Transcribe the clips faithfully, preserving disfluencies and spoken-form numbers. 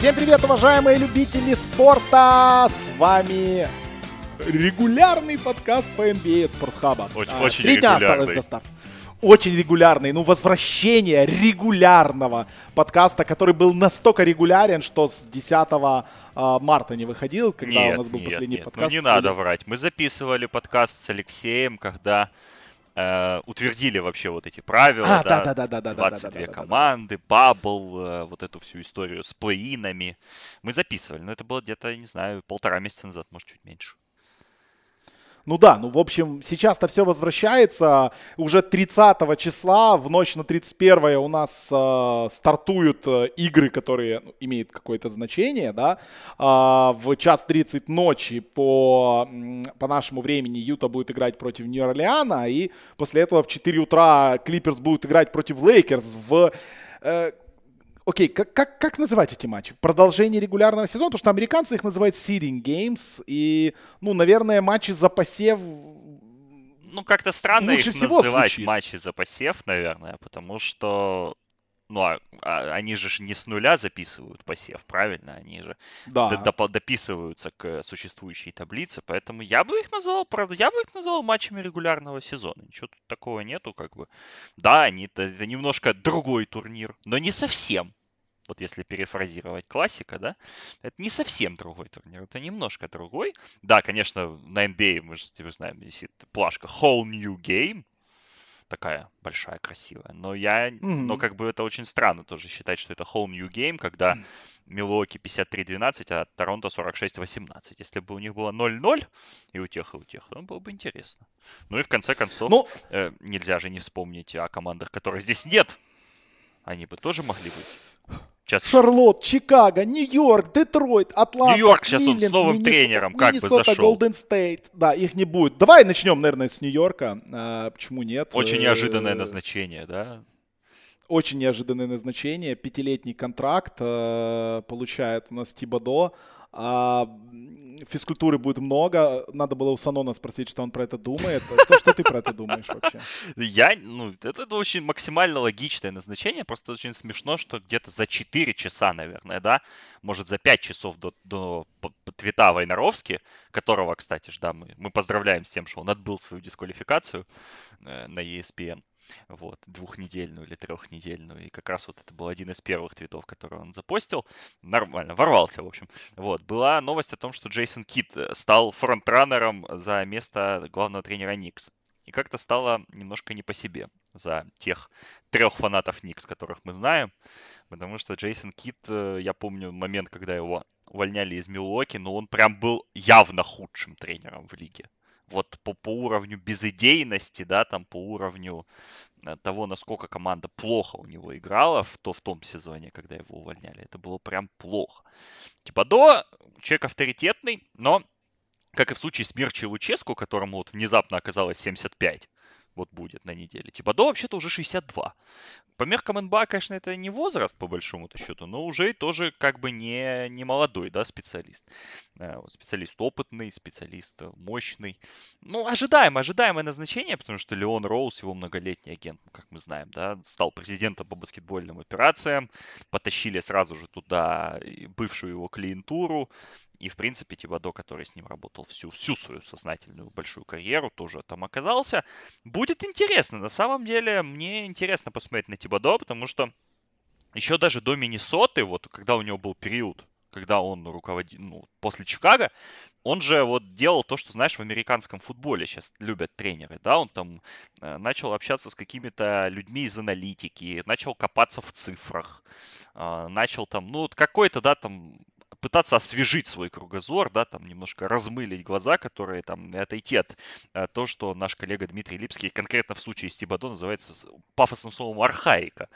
Всем привет, уважаемые любители спорта! С вами регулярный подкаст по эн би эй от Спортхаба. Очень, а, очень три регулярный. Три дня осталось до старта. Очень регулярный, ну, возвращение регулярного подкаста, который был настолько регулярен, что с десятого марта не выходил, когда нет, у нас был нет, последний нет. подкаст. Ну, не надо врать. Мы записывали подкаст с Алексеем, когда э, утвердили вообще вот эти правила. А, да, да, да, да, да, двадцать две команды, Bubble, вот эту всю историю с плей-инами. Мы записывали, но это было где-то, не знаю, полтора месяца назад, может, чуть меньше. Ну да, ну в общем, сейчас-то все возвращается. Уже тридцатого числа, в ночь на тридцать первое у нас э, стартуют игры, которые ну, имеют какое-то значение, да. Э, в час тридцать ночи по, по нашему времени Юта будет играть против Нью-Орлеана, и после этого в четыре утра Клипперс будет играть против Лейкерс в... Э, Окей, okay, как, как, как называть эти матчи? Продолжение регулярного сезона? Потому что американцы их называют seeding games. И, ну, наверное, матчи за посев... Ну, как-то странно их называть случаи. матчи за посев, наверное, потому что... Ну, а, а, они же не с нуля записывают посев, правильно? Они же да. доп- дописываются к существующей таблице, поэтому я бы их назвал, правда, я бы их назвал матчами регулярного сезона. Ничего тут такого нету, как бы. Да, они, это, это немножко другой турнир, но не совсем. Вот если перефразировать классика, да, это не совсем другой турнир, это немножко другой. Да, конечно, на эн би эй, мы же теперь знаем, висит плашка Whole New Game. Такая большая, красивая. Но я... Mm-hmm. Но как бы это очень странно тоже считать, что это whole new game, когда Милуоки пятьдесят три двенадцать, а Торонто сорок шесть восемнадцать. Если бы у них было ноль-ноль и у тех, и у тех, то было бы интересно. Ну и в конце концов, ну... э, нельзя же не вспомнить о командах, которых здесь нет. Они бы тоже могли быть. Сейчас... Шарлотт, Чикаго, Нью-Йорк, Детройт, Атланта, Нью-Йорк сейчас Милин, он с новым Миннес... тренером как Миннесота, бы зашел. Голден Стейт, да, их не будет. Давай начнем, наверное, с Нью-Йорка. А, почему нет? Очень неожиданное назначение, да? Очень неожиданное назначение. Пятилетний контракт а, получает у нас Тибадо. А, физкультуры будет много. Надо было у Санона спросить, что он про это думает. Что, что ты про это думаешь вообще? Я, ну, это очень максимально логичное назначение. Просто очень смешно, что где-то за четыре часа, наверное, да, может, за пять часов до, до твита Войнаровски, которого, кстати, да, мы, мы поздравляем с тем, что он отбыл свою дисквалификацию э, на и эс пи эн. Вот, двухнедельную или трехнедельную. И как раз вот это был один из первых твитов, которые он запостил. Нормально, ворвался, в общем. Вот, была новость о том, что Джейсон Кит стал фронтранером за место главного тренера Никс. И как-то стало немножко не по себе за тех трех фанатов Никс, которых мы знаем. Потому что Джейсон Кит, я помню момент, когда его увольняли из Милуоки, но он прям был явно худшим тренером в лиге. Вот по, по уровню безыдейности, да, там по уровню того, насколько команда плохо у него играла в, то, в том сезоне, когда его увольняли. Это было прям плохо. Тибадо, человек авторитетный, но, как и в случае с Мирчи Луческу, которому вот внезапно оказалось семьдесят пять, вот будет на неделе. Тибадо вообще-то уже шестьдесят два. По меркам эн би эй, конечно, это не возраст, по большому-то счету, но уже тоже как бы не, не молодой, да, специалист. Специалист опытный, специалист мощный. Ну, ожидаемое, ожидаемое назначение, потому что Леон Роуз, его многолетний агент, как мы знаем, да, стал президентом по баскетбольным операциям, потащили сразу же туда бывшую его клиентуру. И, в принципе, Тибадо, который с ним работал всю, всю свою сознательную большую карьеру, тоже там оказался. Будет интересно. На самом деле, мне интересно посмотреть на Тибадо, потому что еще даже до Миннесоты, вот когда у него был период, когда он руководил, ну, после Чикаго, он же вот делал то, что, знаешь, в американском футболе сейчас любят тренеры, да, он там начал общаться с какими-то людьми из аналитики, начал копаться в цифрах, начал там, ну, какой-то, да, там... пытаться освежить свой кругозор, да, там немножко размылить глаза, которые там отойти от а, то, что наш коллега Дмитрий Липский конкретно в случае с Тибадо называется пафосным словом архаика.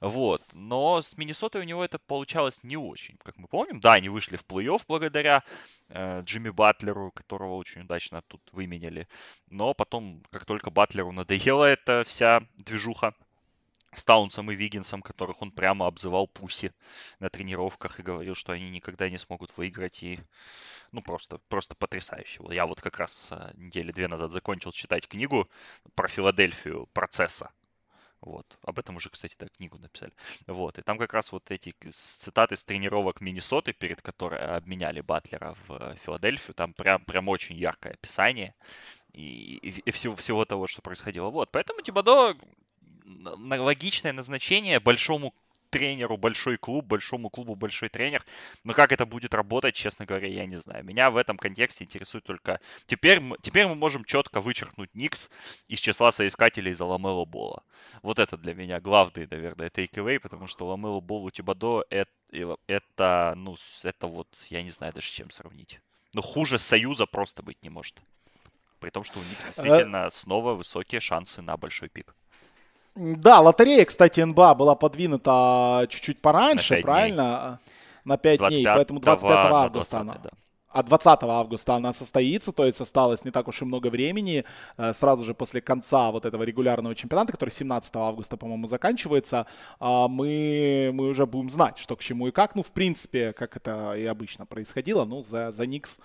Вот. Но с Миннесотой у него это получалось не очень, как мы помним. Да, они вышли в плей-офф благодаря э, Джимми Батлеру, которого очень удачно тут выменяли. Но потом, как только Батлеру надоела эта вся движуха, с Таунсом и Виггинсом, которых он прямо обзывал пуси на тренировках и говорил, что они никогда не смогут выиграть. И, ну, просто, просто потрясающе. Я вот как раз недели две назад закончил читать книгу про Филадельфию процесса Вот. Об этом уже, кстати, да, книгу написали. Вот. И там как раз вот эти цитаты с тренировок Миннесоты, перед которой обменяли Батлера в Филадельфию, там прям, прям очень яркое описание и, и, и всего, всего того, что происходило. Вот. Поэтому Тибадо логичное назначение большому тренеру, большой клуб, большому клубу большой тренер. Но как это будет работать, честно говоря, я не знаю. Меня в этом контексте интересует только... Теперь, теперь мы можем четко вычеркнуть Никс из числа соискателей за Ламело Бола. Вот это для меня главный, наверное, тейк-эвэй, потому что Ламело Бол у Тибадо это, это, ну, это вот, я не знаю даже с чем сравнить. Но хуже Союза просто быть не может. При том, что у Никс действительно снова высокие шансы на большой пик. Да, лотерея, кстати, эн би эй была подвинута чуть-чуть пораньше, на правильно? Дней. На пять дней, поэтому двадцать пятого августа она... Да. А двадцатого августа она состоится, то есть осталось не так уж и много времени. Сразу же после конца вот этого регулярного чемпионата, который семнадцатого августа, по-моему, заканчивается, мы, мы уже будем знать, что к чему и как. Ну, в принципе, как это и обычно происходило, ну, за, за Никс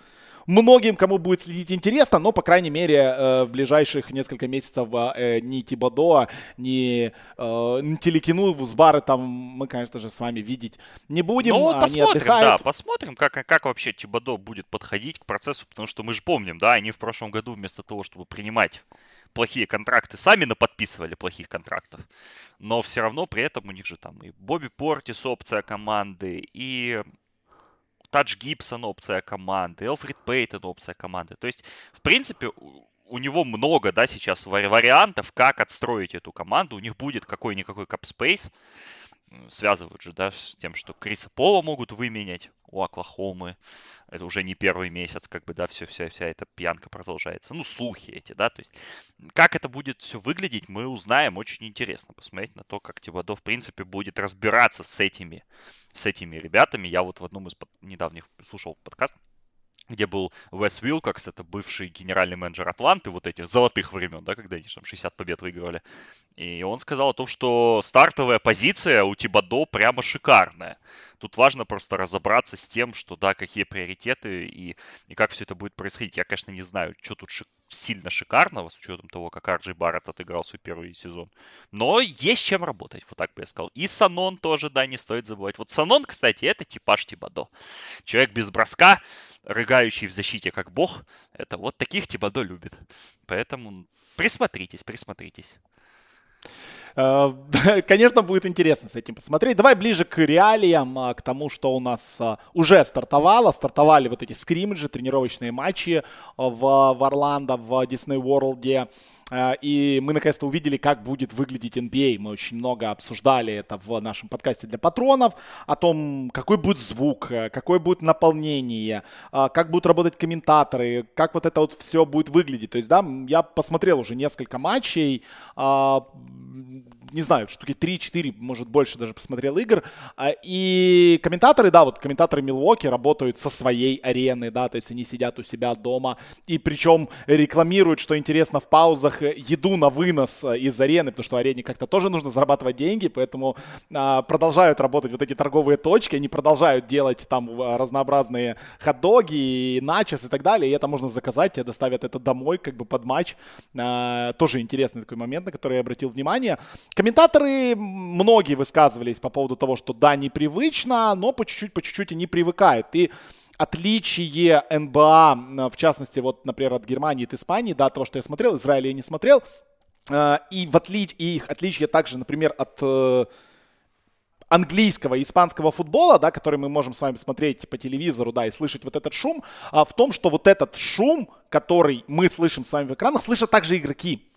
многим, кому будет следить, интересно, но, по крайней мере, в ближайших несколько месяцев ни Тибадо, ни, ни телекину, вузбары там мы, конечно же, с вами видеть не будем. Ну, посмотрим, да, посмотрим, как, как вообще Тибадо будет подходить к процессу, потому что мы же помним, да, они в прошлом году вместо того, чтобы принимать плохие контракты, сами наподписывали плохих контрактов, но все равно при этом у них же там и Бобби Портис опция команды, и... Тадж Гибсон опция команды, Элфрид Пейтон опция команды. То есть, в принципе, у него много, да, сейчас вариантов, как отстроить эту команду. У них будет какой-никакой капспейс. Связывают же, да, с тем, что Криса Пола могут выменять у Оклахомы. Это уже не первый месяц, как бы, да, все, вся, вся эта пьянка продолжается. Ну, слухи эти, да, то есть, как это будет все выглядеть, мы узнаем. Очень интересно посмотреть на то, как Тибадо, в принципе, будет разбираться с этими, с этими ребятами. Я вот в одном из под... недавних слушал подкаст, где был Уэс Уилкокс, это бывший генеральный менеджер Атланты, вот этих золотых времен, да, когда они там шестьдесят побед выигрывали. И он сказал о том, что стартовая позиция у Тибадо прямо шикарная. Тут важно просто разобраться с тем, что, да, какие приоритеты и, и как все это будет происходить. Я, конечно, не знаю, что тут шик- сильно шикарного, с учетом того, как Арджи Барретт отыграл свой первый сезон. Но есть чем работать, вот так бы я сказал. И Санон тоже, да, не стоит забывать. Вот Санон, кстати, это типаж Тибадо. Человек без броска, рыгающий в защите как бог. Это вот таких Тибадо любит. Поэтому присмотритесь, присмотритесь. Конечно, будет интересно с этим посмотреть. Давай ближе к реалиям, к тому, что у нас уже стартовало. Стартовали вот эти скриммиджи, тренировочные матчи в, в Орландо, в Disney World. И мы наконец-то увидели, как будет выглядеть эн би эй. Мы очень много обсуждали это в нашем подкасте для патронов. О том, какой будет звук, какое будет наполнение, как будут работать комментаторы, как вот это вот все будет выглядеть. То есть, да, я посмотрел уже несколько матчей. Не знаю, штуки три-четыре, может, больше даже посмотрел игр. И комментаторы, да, вот комментаторы Милуоки работают со своей арены, да, то есть они сидят у себя дома. И причем рекламируют, что интересно, в паузах еду на вынос из арены, потому что арене как-то тоже нужно зарабатывать деньги, поэтому продолжают работать вот эти торговые точки, они продолжают делать там разнообразные хот-доги, начос и так далее. И это можно заказать, тебе доставят это домой, как бы под матч. Тоже интересный такой момент, на который я обратил внимание. Комментаторы многие высказывались по поводу того, что да, непривычно, но по чуть-чуть, по чуть-чуть и не привыкает. И отличие эн би эй, в частности, вот, например, от Германии, от Испании, да, от того, что я смотрел, Израиль я не смотрел, и, в отлич... и их отличие также, например, от... английского и испанского футбола, да, который мы можем с вами смотреть по телевизору, да, и слышать вот этот шум, а в том, что вот этот шум, который мы слышим с вами в экранах, слышат также игроки.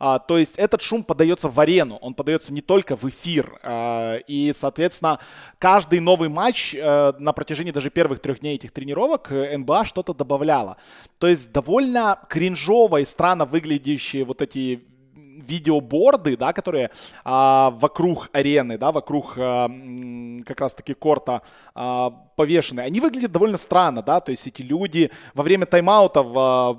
А, то есть этот шум подается в арену, он подается не только в эфир. А, и, соответственно, каждый новый матч а, на протяжении даже первых трех дней этих тренировок эн би эй что-то добавляла. То есть довольно кринжово и странно выглядящие вот эти... видеоборды, да, которые а, вокруг арены, да, вокруг а, как раз-таки корта а, повешены, они выглядят довольно странно, да, то есть эти люди во время тайм-аутов а,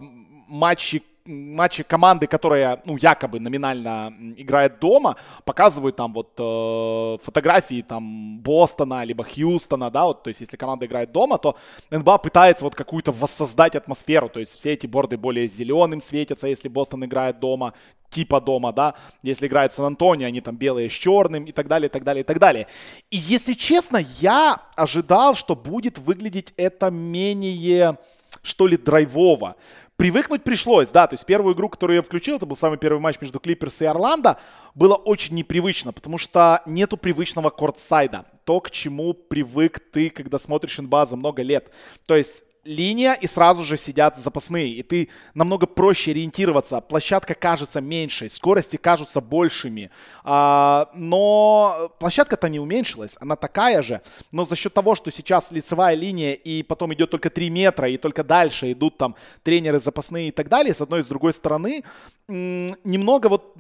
матчи матчи команды, которая, ну, якобы номинально играет дома, показывают там вот э, фотографии там Бостона, либо Хьюстона, да, вот, то есть если команда играет дома, то эн би эй пытается вот какую-то воссоздать атмосферу, то есть все эти борды более зеленым светятся, если Бостон играет дома, типа дома, да, если играет Сан-Антонио, они там белые с черным и так далее, и так далее, и так далее. И если честно, я ожидал, что будет выглядеть это менее, что ли, драйвово. Привыкнуть пришлось, да, то есть первую игру, которую я включил, это был самый первый матч между Клипперс и Орландо, было очень непривычно, потому что нету привычного кортсайда, то, к чему привык ты, когда смотришь эн би эй за много лет, то есть линия и сразу же сидят запасные, и ты намного проще ориентироваться, площадка кажется меньше, скорости кажутся большими, а, но площадка-то не уменьшилась, она такая же, но за счет того, что сейчас лицевая линия, и потом идет только три метра, и только дальше идут там тренеры запасные и так далее, с одной и с другой стороны, м- немного вот...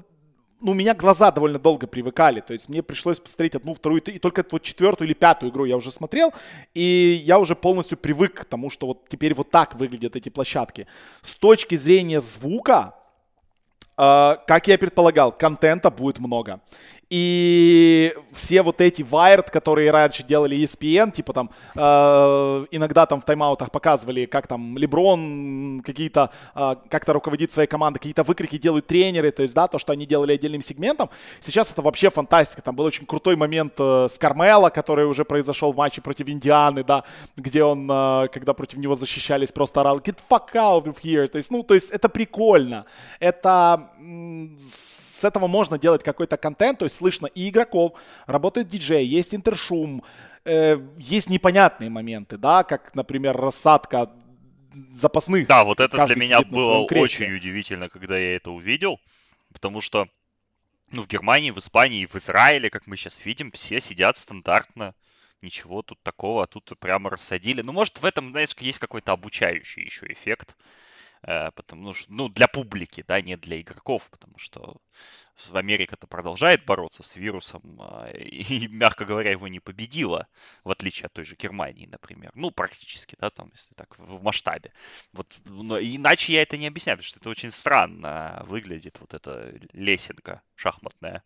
Ну, у меня глаза довольно долго привыкали, то есть мне пришлось посмотреть одну, вторую, и только вот четвертую или пятую игру я уже смотрел, и я уже полностью привык к тому, что вот теперь вот так выглядят эти площадки. С точки зрения звука, э, как я предполагал, контента будет много. И все вот эти Wired, которые раньше делали и эс пи эн, типа там э, иногда там в тайм-аутах показывали, как там Леброн какие-то, э, как-то руководит своей командой, какие-то выкрики делают тренеры, то есть, да, то, что они делали отдельным сегментом. Сейчас это вообще фантастика. Там был очень крутой момент э, с Кармело, который уже произошел в матче против Индианы, да, где он, э, когда против него защищались, просто орал «Get fuck out of here!» То есть, ну, то есть это прикольно. Это... М- С этого можно делать какой-то контент, то есть слышно и игроков, работает диджей, есть интершум, э, есть непонятные моменты, да, как, например, рассадка запасных. Да, вот это для меня было очень удивительно, когда я это увидел, потому что, ну, в Германии, в Испании, в Израиле, как мы сейчас видим, все сидят стандартно, ничего тут такого, а тут прямо рассадили. Ну, может, в этом, знаешь, есть какой-то обучающий еще эффект. Потому что, ну, для публики, да, не для игроков, потому что Америка-то продолжает бороться с вирусом и, мягко говоря, его не победила, в отличие от той же Германии, например. Ну, практически, да, там, если так, в масштабе. Вот, но иначе я это не объясняю, потому что это очень странно выглядит, вот эта лесенка шахматная.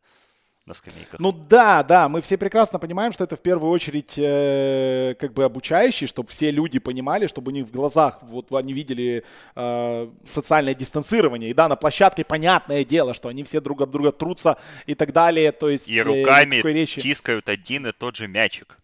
На скамейках. Ну да, да, мы все прекрасно понимаем, что это в первую очередь э, как бы обучающий, чтобы все люди понимали, чтобы у них в глазах, вот они видели э, социальное дистанцирование, и да, на площадке понятное дело, что они все друг от друга трутся и так далее, то есть... И руками э, тискают один и тот же мячик.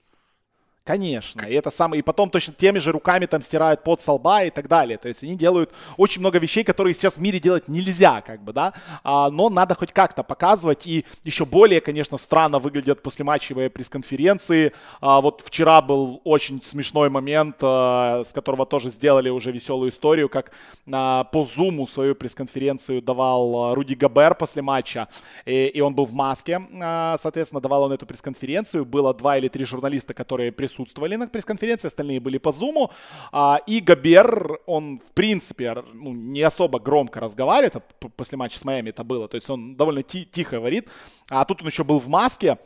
Конечно, и это самое, и потом точно теми же руками там стирают пот со лба и так далее. То есть они делают очень много вещей, которые сейчас в мире делать нельзя, как бы, да. А, но надо хоть как-то показывать. И еще более, конечно, странно выглядят послематчевые пресс-конференции. А, вот вчера был очень смешной момент, а, с которого тоже сделали уже веселую историю, как а, по Zoom свою пресс-конференцию давал Руди Габер после матча, и, и он был в маске, а, соответственно, давал он эту пресс-конференцию. Было два или три журналиста, которые присутствовали. присутствовали на пресс-конференции, остальные были по зуму, и Габер, он, в принципе, ну, не особо громко разговаривает, после матча с Майами это было, то есть он довольно тихо говорит, а тут он еще был в маске,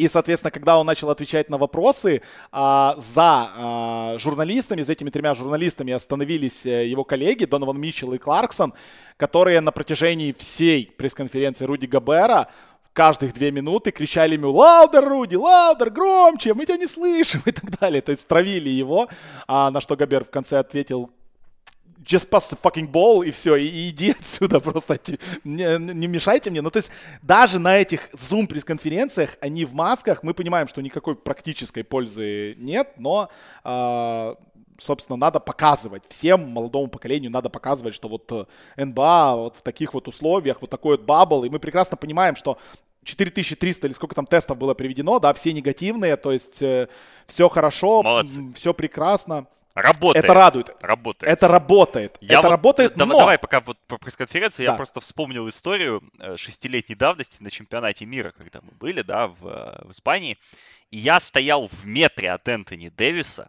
и, соответственно, когда он начал отвечать на вопросы, а, за а, журналистами, за этими тремя журналистами остановились его коллеги Донован Митчелл и Кларксон, которые на протяжении всей пресс-конференции Руди Габера каждых две минуты кричали ему «Лаудер, Руди! Лаудер! Громче! Мы тебя не слышим!» и так далее. То есть травили его, а на что Габер в конце ответил «Just pass the fucking ball» и все, и, и иди отсюда просто, не, не мешайте мне. Ну, то есть даже на этих Zoom-пресс-конференциях, они в масках, мы понимаем, что никакой практической пользы нет, но... А, собственно, надо показывать всем, молодому поколению надо показывать, что вот эн би эй вот в таких вот условиях, вот такой вот бабл. И мы прекрасно понимаем, что четыре тысячи триста или сколько там тестов было приведено, да, все негативные, то есть э, все хорошо, м- все прекрасно. Работает. Это радует. Работает. Это работает. Я Это вот, работает, да, но... Давай пока вот по пресс-конференции, да. Я просто вспомнил историю шестилетней давности на чемпионате мира, когда мы были, да, в, в Испании. И я стоял в метре от Энтони Дэвиса,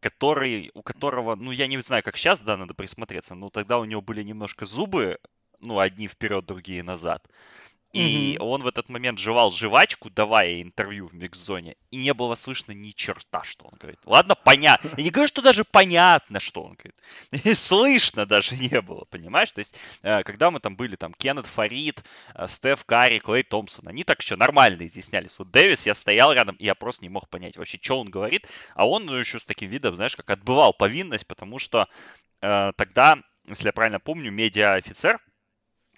который, у которого, ну, я не знаю, как сейчас, да, надо присмотреться, но тогда у него были немножко зубы, ну, одни вперед, другие назад. И mm-hmm. он в этот момент жевал жвачку, давая интервью в микс-зоне, и не было слышно ни черта, что он говорит. Ладно, понятно. Я не говорю, что даже понятно, что он говорит. И слышно даже не было, понимаешь? То есть, когда мы там были, там, Кеннет Фарид, Стеф Карри, Клей Томпсон, они так еще нормально изъяснялись. Вот Дэвис, я стоял рядом, и я просто не мог понять вообще, что он говорит. А он, ну, еще с таким видом, знаешь, как отбывал повинность, потому что э, тогда, если я правильно помню, медиа-офицер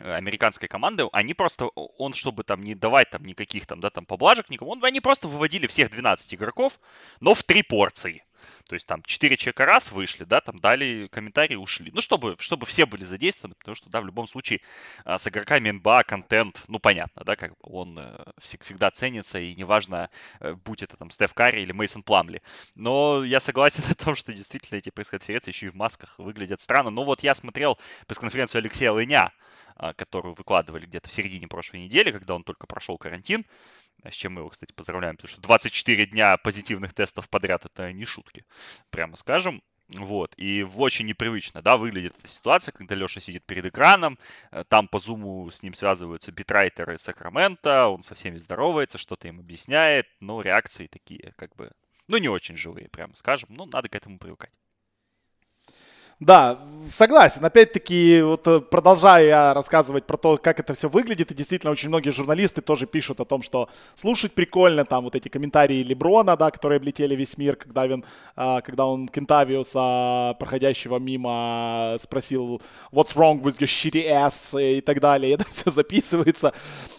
американской команды, они просто, он, чтобы там не давать там никаких там, да, там поблажек никому, он, они просто выводили всех двенадцать игроков, но в три порции. То есть там четыре человека раз вышли, да, там дали комментарии, ушли. Ну, чтобы, чтобы все были задействованы, потому что, да, в любом случае с игроками эн би эй контент, ну, понятно, да, как бы он всегда ценится, и неважно, будь это там Стеф Карри или Мейсон Пламли. Но я согласен о том, что действительно эти пресс-конференции еще и в масках выглядят странно. Но вот я смотрел пресс-конференцию Алексея Леня, которую выкладывали где-то в середине прошлой недели, когда он только прошел карантин, с чем мы его, кстати, поздравляем, потому что двадцать четыре дня позитивных тестов подряд — это не шутки, прямо скажем. Вот, и очень непривычно, да, выглядит эта ситуация, когда Леша сидит перед экраном, там по зуму с ним связываются битрайтеры из Сакраменто, он со всеми здоровается, что-то им объясняет, но реакции такие, как бы, ну, не очень живые, прямо скажем, но надо к этому привыкать. Да, согласен. Опять-таки, вот продолжаю я рассказывать про то, как это все выглядит, и действительно очень многие журналисты тоже пишут о том, что слушать прикольно, там вот эти комментарии Леброна, да, которые облетели весь мир, когда он, когда он Кентавиуса, проходящего мимо, спросил «What's wrong with your shitty ass?» и так далее, и это все записывается.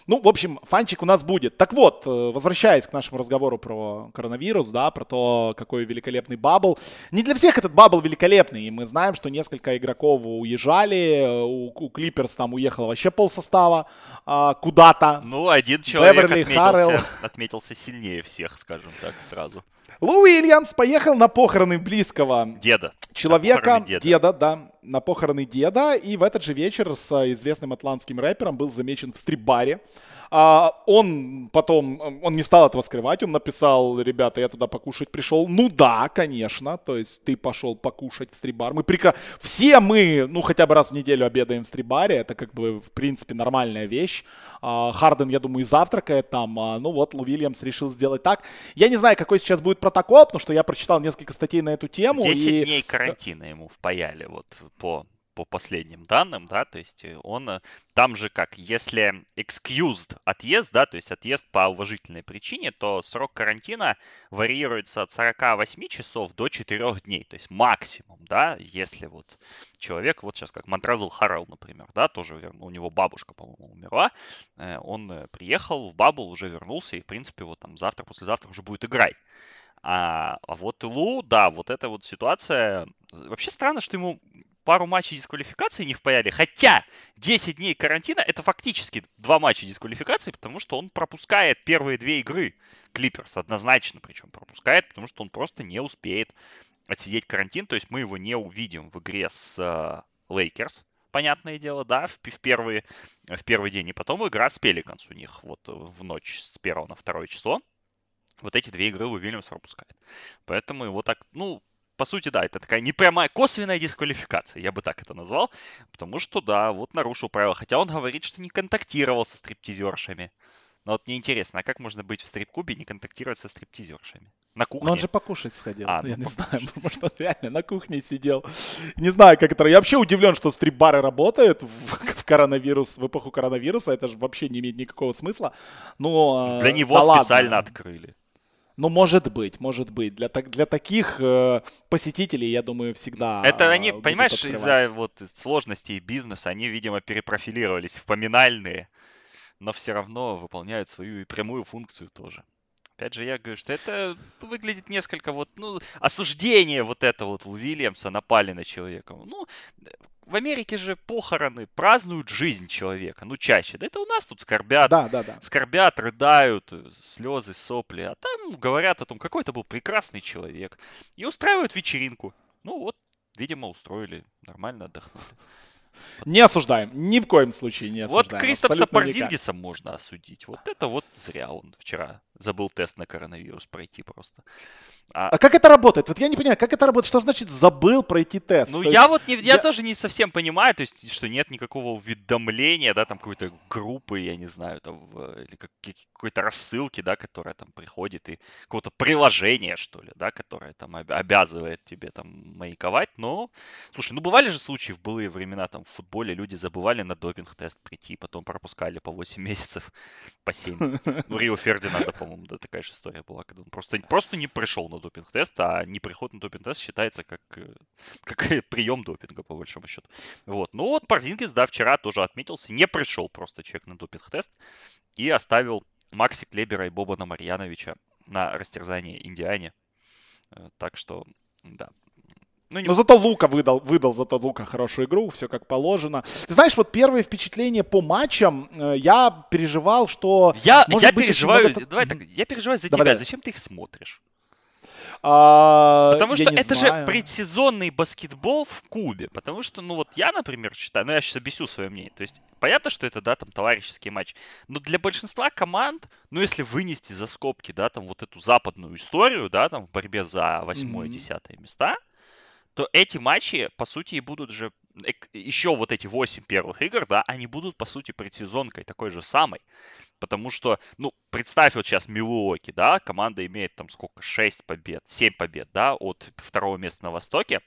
Ну, в общем, фанчик у нас будет. Так вот, возвращаясь к нашему разговору про коронавирус, да, про то, какой великолепный бабл. Не для всех этот бабл великолепный, и мы знаем, что несколько игроков уезжали, у Клипперс там уехало вообще полсостава а, куда-то. Ну, один человек отметился, отметился сильнее всех, скажем так, сразу. Лу Уильямс поехал на похороны близкого деда. человека, деда. деда, да, на похороны деда, и в этот же вечер с известным атлантским рэпером был замечен в стрип-баре. А, он потом, он не стал этого скрывать, он написал: ребята, я туда покушать пришел. Ну да, конечно, то есть ты пошел покушать в стрип-бар. Мы прекра... Все мы, ну хотя бы раз в неделю обедаем в стрип-баре, это как бы в принципе нормальная вещь. А, Харден, я думаю, и завтракает там, а, ну вот Лу Уильямс решил сделать так. Я не знаю, какой сейчас будет протокол, потому что я прочитал несколько статей на эту тему. десять и... дней карантина ему впаяли, вот по, по последним данным, да, то есть он там же как, если excused отъезд, да, то есть отъезд по уважительной причине, то срок карантина варьируется от сорок восемь часов до четырех дней, то есть максимум, да, если вот человек, вот сейчас как Монтразл Харрелл, например, да, тоже вернул, у него бабушка, по-моему, умерла, он приехал в Бабл, уже вернулся и, в принципе, вот там завтра, послезавтра уже будет играть. А, а вот Лу, да, вот эта вот ситуация. Вообще странно, что ему пару матчей дисквалификации не впаяли, хотя десять дней карантина — это фактически два матча дисквалификации, потому что он пропускает первые две игры Клипперс, однозначно причем пропускает, потому что он просто не успеет отсидеть карантин, то есть мы его не увидим в игре с Лейкерс. Понятное дело, да, в, в, первые, в первый день, и потом игра с Пеликанс у них вот в ночь с первого на второе число. Вот эти две игры Лу Уильямс пропускает. Поэтому его так, ну, по сути, да, это такая непрямая косвенная дисквалификация, я бы так это назвал. Потому что, да, вот нарушил правила. Хотя он говорит, что не контактировал со стриптизершами. Но вот мне интересно, а как можно быть в стрип-клубе и не контактировать со стриптизершами? На кухне? Но он же покушать сходил. А, ну, я ну, не покушать. знаю, может, он реально на кухне сидел. Не знаю, как это... Я вообще удивлен, что стрип-бары работают в, в коронавирус, в эпоху коронавируса. Это же вообще не имеет никакого смысла. Но, Для него да специально ладно. открыли. Ну, может быть, может быть. Для, для таких э, посетителей, я думаю, всегда... Это они, понимаешь, открывать. из-за вот сложностей бизнеса, они, видимо, перепрофилировались в поминальные, но все равно выполняют свою и прямую функцию тоже. Опять же, я говорю, что это выглядит несколько вот, ну, осуждение вот этого вот Лу Уильямса напали на человека. Ну, в Америке же похороны празднуют жизнь человека, ну, чаще. Да это у нас тут скорбят, да, да, да. скорбят, рыдают, слезы, сопли. А там говорят о том, какой это был прекрасный человек. И устраивают вечеринку. Ну, вот, видимо, устроили, нормально отдохнули. Не осуждаем, ни в коем случае не осуждаем. Вот Кристофса Порзингиса можно осудить. Вот это вот зря он вчера забыл тест на коронавирус пройти просто. А... а как это работает? Вот я не понимаю, как это работает? Что значит забыл пройти тест? Ну, то я есть... вот не, я, я тоже не совсем понимаю, то есть, что нет никакого уведомления, да, там какой-то группы, я не знаю, там, или какой-то рассылки, да, которая там приходит, и какого-то приложения, что ли, да, которое там обязывает тебе там маяковать, но, слушай, ну, бывали же случаи в былые времена, там, в футболе люди забывали на допинг-тест прийти, потом пропускали по восемь месяцев, по семь. Ну, Рио Фердинанда, по-моему, да, такая же история была, когда он просто, просто не пришел на допинг-тест, а неприход на допинг-тест считается как, как прием допинга, по большому счету. Вот. Ну вот Порзингис, да, вчера тоже отметился, не пришел просто человек на допинг-тест и оставил Макси Клебера и Бобана Марьяновича на растерзание Индиане. Так что, да. Ну, не... Но зато Лука выдал, выдал зато Лука хорошую игру, все как положено. Ты знаешь, вот первые впечатления по матчам, я переживал, что... Я, я, быть, переживаю, много... давай так, я переживаю за давай, тебя, давай. Зачем ты их смотришь? А, потому что это знаю. Же предсезонный баскетбол в Кубе. Потому что, ну вот я, например, считаю, ну я сейчас объясню свое мнение. То есть понятно, что это, да, там товарищеский матч. Но для большинства команд, ну если вынести за скобки, да, там вот эту западную историю, да, там в борьбе за восьмое-десятое места, то эти матчи, по сути, и будут же, еще вот эти восемь первых игр, да, они будут, по сути, предсезонкой такой же самой. Потому что, ну, представь вот сейчас Милуоки, да, команда имеет там сколько, шесть побед, семь побед, да, от второго места на Востоке.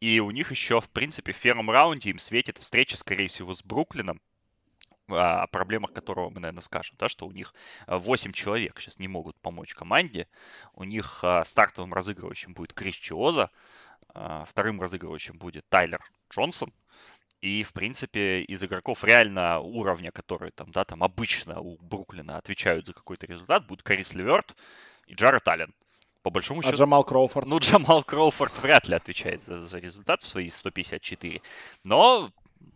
И у них еще, в принципе, в первом раунде им светит встреча, скорее всего, с Бруклином, о проблемах которого мы, наверное, скажем, да, что у них восемь человек сейчас не могут помочь команде. У них стартовым разыгрывающим будет Крис Чиоза, вторым разыгрывающим будет Тайлер Джонсон. И, в принципе, из игроков реально уровня, которые там, да, там обычно у Бруклина отвечают за какой-то результат, будут Карис Леверт и Джаред Аллен. По большому счету... А Джамал Кроуфорд? Ну, Джамал Кроуфорд вряд ли отвечает за, за результат в свои сто пятьдесят четыре. Но...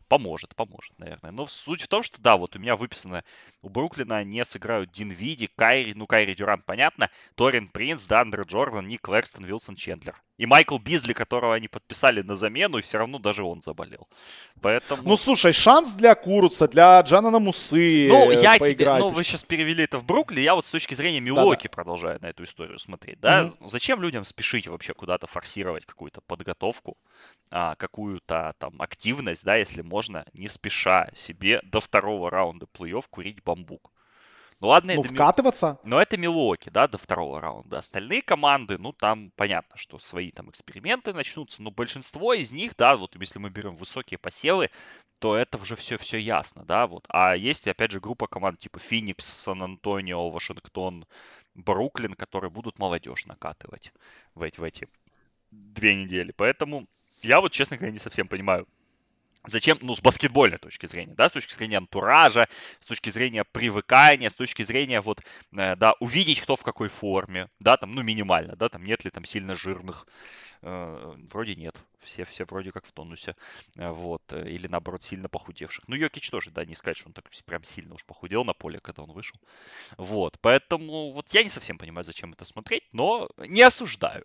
Поможет, поможет, наверное. Но суть в том, что, да, вот у меня выписано, у Бруклина не сыграют Динвиди, Кайри, ну, Кайри Дюрант, понятно, Торин Принц, Дандре Джордан, Ник Лэкстон, Вилсон Чендлер. И Майкл Бизли, которого они подписали на замену, и все равно даже он заболел. Поэтому... Ну, слушай, шанс для Куруца, для Джанана Мусы ну, я поиграть. Тебе, ну, вы сейчас перевели это в Бруклин, я вот с точки зрения Милуоки да-да. Продолжаю на эту историю смотреть, да? Mm-hmm. Зачем людям спешить вообще куда-то форсировать какую-то подготовку, какую-то там активность, да, если можно Можно не спеша себе до второго раунда плей-офф курить бамбук. Ну ладно, ну, это вкатываться. Мил... Но это Милуоки, да, до второго раунда. Остальные команды, ну там понятно, что свои там эксперименты начнутся, но большинство из них, да, вот если мы берем высокие посевы, то это уже все, все ясно, да, вот. А есть, опять же, группа команд типа Финикс, Сан-Антонио, Вашингтон, Бруклин, которые будут молодежь накатывать в эти, в эти две недели. Поэтому я вот, честно говоря, не совсем понимаю, зачем? Ну, с баскетбольной точки зрения, да, с точки зрения антуража, с точки зрения привыкания, с точки зрения, вот, да, увидеть, кто в какой форме, да, там, ну, минимально, да, там, нет ли там сильно жирных, э, вроде нет, все, все вроде как в тонусе, вот, или, наоборот, сильно похудевших. Ну, Йокич тоже, да, не сказать, что он так прям сильно уж похудел на поле, когда он вышел, вот, поэтому, вот, я не совсем понимаю, зачем это смотреть, но не осуждаю.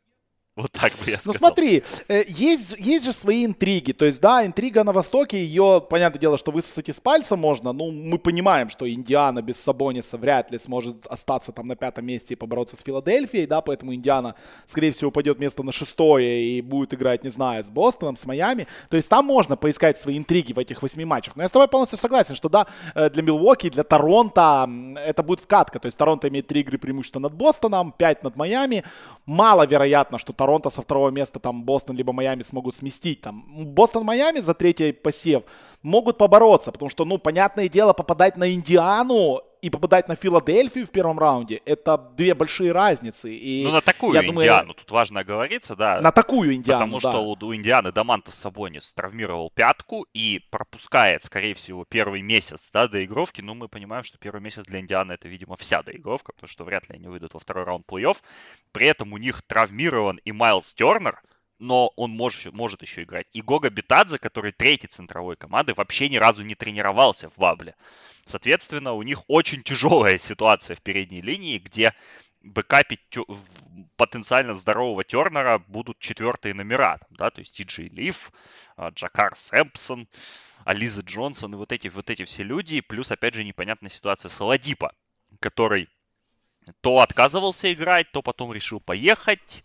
Вот так бы я сказал. Ну смотри, есть, есть же свои интриги. То есть, да, интрига на Востоке, ее, понятное дело, что высосать из пальца можно. Ну, мы понимаем, что Индиана без Сабониса вряд ли сможет остаться там на пятом месте и побороться с Филадельфией, да, поэтому Индиана, скорее всего, упадет место на шестое и будет играть, не знаю, с Бостоном, с Майами. То есть там можно поискать свои интриги в этих восьми матчах. Но я с тобой полностью согласен, что, да, для Милуоки, для Торонто это будет вкатка. То есть Торонто имеет три игры преимущества над Бостоном, пять над Майами. Маловероятно, что Торонто Торонто со второго места, там, Бостон либо Майами смогут сместить, там, Бостон-Майами за третий посев могут побороться, потому что, ну, понятное дело, попадать на Индиану и попадать на Филадельфию в первом раунде, это две большие разницы. И ну, на такую я Индиану, думаю, тут важно оговориться, да. На такую Индиану, потому да. Потому что у Индианы Домантос Сабонис травмировал пятку и пропускает, скорее всего, первый месяц, да, доигровки. Но мы понимаем, что первый месяц для Индианы это, видимо, вся доигровка, потому что вряд ли они выйдут во второй раунд плей-офф. При этом у них травмирован и Майлз Тернер, но он может, может еще играть. И Гога Битадзе, который третий центровой команды, вообще ни разу не тренировался в Бабле. Соответственно, у них очень тяжелая ситуация в передней линии, где бэкапить потенциально здорового Тернера будут четвертые номера. Да? То есть Ти-Джей Лиф, Джакар Сэмпсон, Ализа Джонсон и вот эти, вот эти все люди. Плюс, опять же, непонятная ситуация с Оладипо, который то отказывался играть, то потом решил поехать.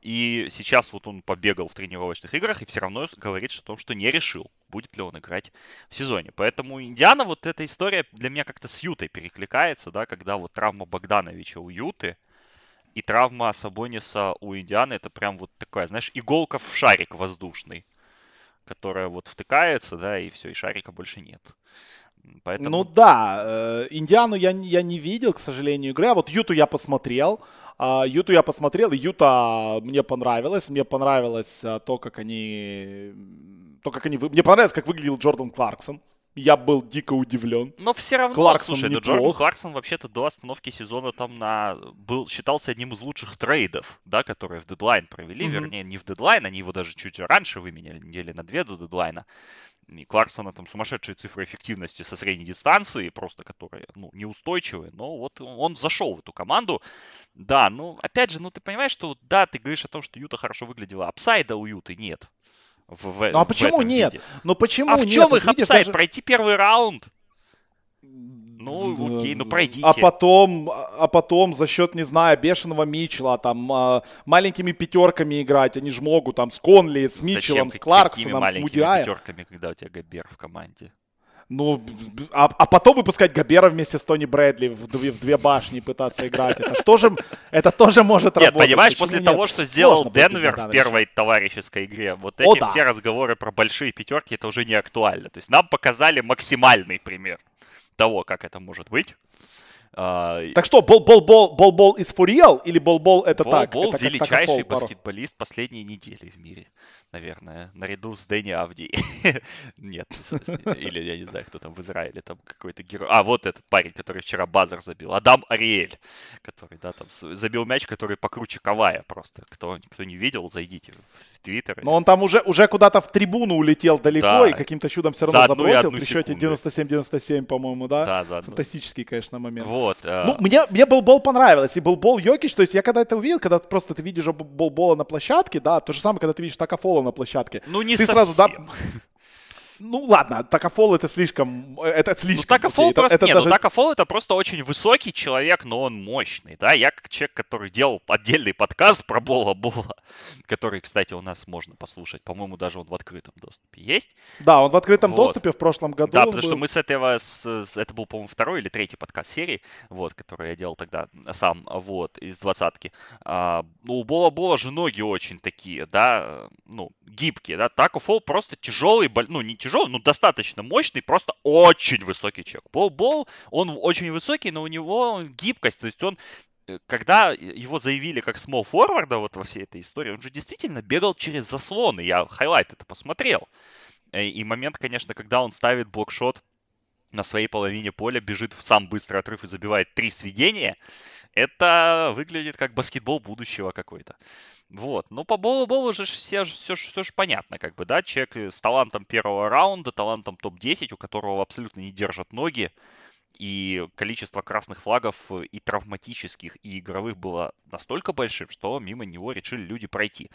И сейчас вот он побегал в тренировочных играх и все равно говорит о том, что не решил, будет ли он играть в сезоне. Поэтому Индиана, вот эта история для меня как-то с Ютой перекликается, да, когда вот травма Богдановича у Юты и травма Сабониса у Индианы, это прям вот такая, знаешь, иголка в шарик воздушный, которая вот втыкается, да, и все, и шарика больше нет. Поэтому... Ну да, Индиану я, я не видел, к сожалению, игры, а вот Юту я посмотрел, Юту я посмотрел, и Юта мне понравилась, мне понравилось то, как они, то, как они, мне понравилось, как выглядел Джордан Кларксон, я был дико удивлен. Но все равно, Кларксон слушай, да, Джордан Кларксон вообще-то до остановки сезона там на, был, считался одним из лучших трейдов, да, которые в дедлайн провели, mm-hmm. вернее, не в дедлайн, они его даже чуть раньше выменяли, недели на две до дедлайна. И Кларксона там сумасшедшие цифры эффективности со средней дистанции, просто которые, ну, неустойчивые, но вот он зашел в эту команду. Да, ну, опять же, ну, ты понимаешь, что, да, ты говоришь о том, что Юта хорошо выглядела, апсайда у Юты нет. В, в, а в почему нет? Виде. Ну, почему а в чем нет? их апсайд? Даже... Пройти первый раунд? Ну, окей, ну пройдите. А потом, а потом за счет, не знаю, бешеного Митчелла, там, маленькими пятерками играть, они же могут, там, с Конли, с Митчеллом, с Кларксоном, с Мудиаем. Зачем пятерками, когда у тебя Габер в команде? Ну, а, а потом выпускать Габера вместе с Тони Брэдли в две, в две башни и пытаться играть. Это, что же, это тоже может нет, работать. Понимаешь, почему после нет? того, что сделал Сложно Денвер в первой товарищеской игре, вот эти О, да. все разговоры про большие пятерки, это уже не актуально. То есть нам показали максимальный пример того, как это может быть. Так что, Болбол из Фуриел или Болбол это Бол, так? Болбол величайший так, баскетболист пару. Последней недели в мире, наверное, наряду с Дэнни Авди. Нет, или я не знаю, кто там в Израиле, там какой-то герой. А, вот этот парень, который вчера базар забил, Адам Ариэль, который, да, там забил мяч, который покруче Кавая просто. Кто, кто не видел, зайдите в Твиттер. Но он там уже, уже куда-то в трибуну улетел далеко да. и каким-то чудом все равно за забросил при счете девяносто семь девяносто семь, по-моему, да? Да, за одну. Фантастический, конечно, момент. Вот. Вот, э... Ну, мне, мне Болбол понравилось, и Болбол Йокич, то есть я когда это увидел, когда просто ты видишь Болбола на площадке, да, то же самое, когда ты видишь Такафола на площадке. Ну, не ты совсем. Сразу, да... Ну, ладно, Такафол это слишком... Это слишком. Ну, Такафол просто... Это, нет, это даже... ну, Такафол это просто очень высокий человек, но он мощный, да. Я как человек, который делал отдельный подкаст про Бола-Бола, который, кстати, у нас можно послушать. По-моему, даже он в открытом доступе есть. Да, он в открытом вот. доступе в прошлом году. Да, потому был... что мы с этого... С... Это был, по-моему, второй или третий подкаст серии, вот, который я делал тогда сам, вот, из двадцатки. А, ну, у Бола-Бола же ноги очень такие, да, ну, гибкие, да. Такафол просто тяжелый, ну, не тяжелый, тяжелый, но достаточно мощный, просто очень высокий человек. Болбол, он очень высокий, но у него гибкость, то есть он, когда его заявили как small форварда вот во всей этой истории, он же действительно бегал через заслоны, я хайлайт это посмотрел. И момент, конечно, когда он ставит блокшот на своей половине поля, бежит в сам быстрый отрыв и забивает три сведения, это выглядит как баскетбол будущего какой-то. Вот, ну по Болу-Болу же все, все, все же понятно, как бы, да, человек с талантом первого раунда, талантом топ десять, у которого абсолютно не держат ноги, и количество красных флагов и травматических, и игровых было настолько большим, что мимо него решили люди пройти.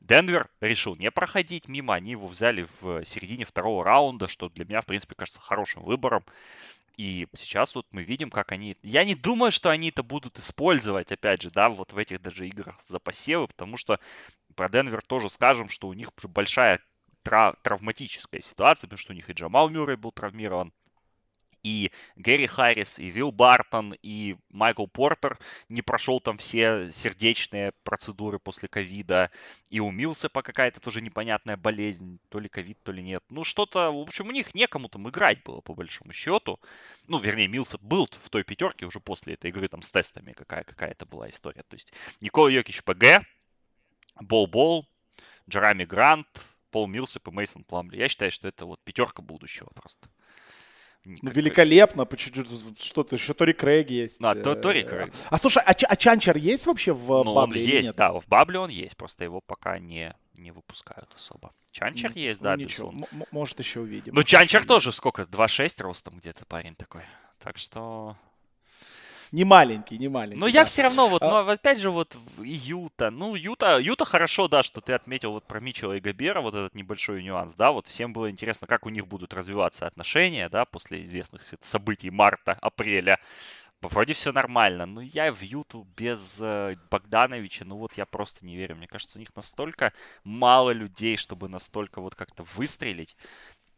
Денвер решил не проходить мимо, они его взяли в середине второго раунда, что для меня, в принципе, кажется хорошим выбором. И сейчас вот мы видим, как они... Я не думаю, что они это будут использовать, опять же, да, вот в этих даже играх за посевы, потому что про Денвер тоже скажем, что у них большая трав... травматическая ситуация, потому что у них и Джамал Мюррей был травмирован, и Гэри Харрис, и Вилл Бартон, и Майкл Портер не прошел там все сердечные процедуры после ковида, и у Милсепа какая-то тоже непонятная болезнь, то ли ковид, то ли нет. Ну, что-то, в общем, у них некому там играть было, по большому счету. Ну, вернее, Милсеп был в той пятерке уже после этой игры там с тестами, какая- какая-то была история. То есть Никола Йокич ПГ, Бол-Бол, Джерами Грант, Пол Милсеп и Мейсон Пламли. Я считаю, что это вот пятерка будущего просто. Ну, великолепно, по чуть-чуть что-то, еще Тори Крэг есть. А, Тори Крэг. А слушай, а, а Чанчер есть вообще в ну, Бабле? Он есть, нет? Да, в Бабле он есть, просто его пока не, не выпускают особо. Чанчер ну, есть, ну, да, ничего. М- может, еще увидим. Ну, Чанчер увидим. Тоже сколько, два шесть ростом где-то парень такой, так что... Не маленький, не маленький. Но да. я все равно, вот, а... ну, опять же, вот Юта. Ну, Юта, Юта хорошо, да, что ты отметил вот про Митчелла и Габера, вот этот небольшой нюанс, да, вот всем было интересно, как у них будут развиваться отношения, да, после известных событий марта, апреля. Вроде все нормально, но я в Юту без Богдановича, ну вот я просто не верю. Мне кажется, у них настолько мало людей, чтобы настолько вот как-то выстрелить.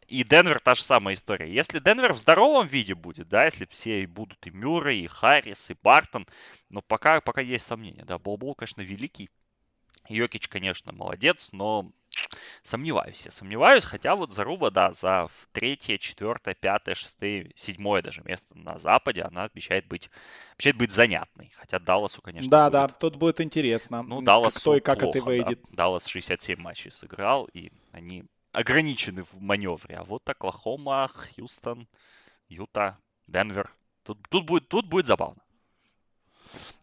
И Денвер та же самая история. Если Денвер в здоровом виде будет, да, если все будут и Мюррей, и Харрис, и Бартон, но пока, пока есть сомнения, да, Болбол, конечно, великий. Йокич, конечно, молодец, но сомневаюсь, я сомневаюсь, хотя вот заруба, да, за третье, четвертое, пятое, шестое, седьмое даже место на Западе, она обещает быть, обещает быть занятной, хотя Далласу, конечно, да, будет. Да, тут будет интересно, ну, Далласу кто и как плохо, это выйдет. Да. Даллас шестьдесят семь матчей сыграл, и они ограничены в маневре, а вот Оклахома, Хьюстон, Юта, Денвер, тут, тут, будет, тут будет забавно.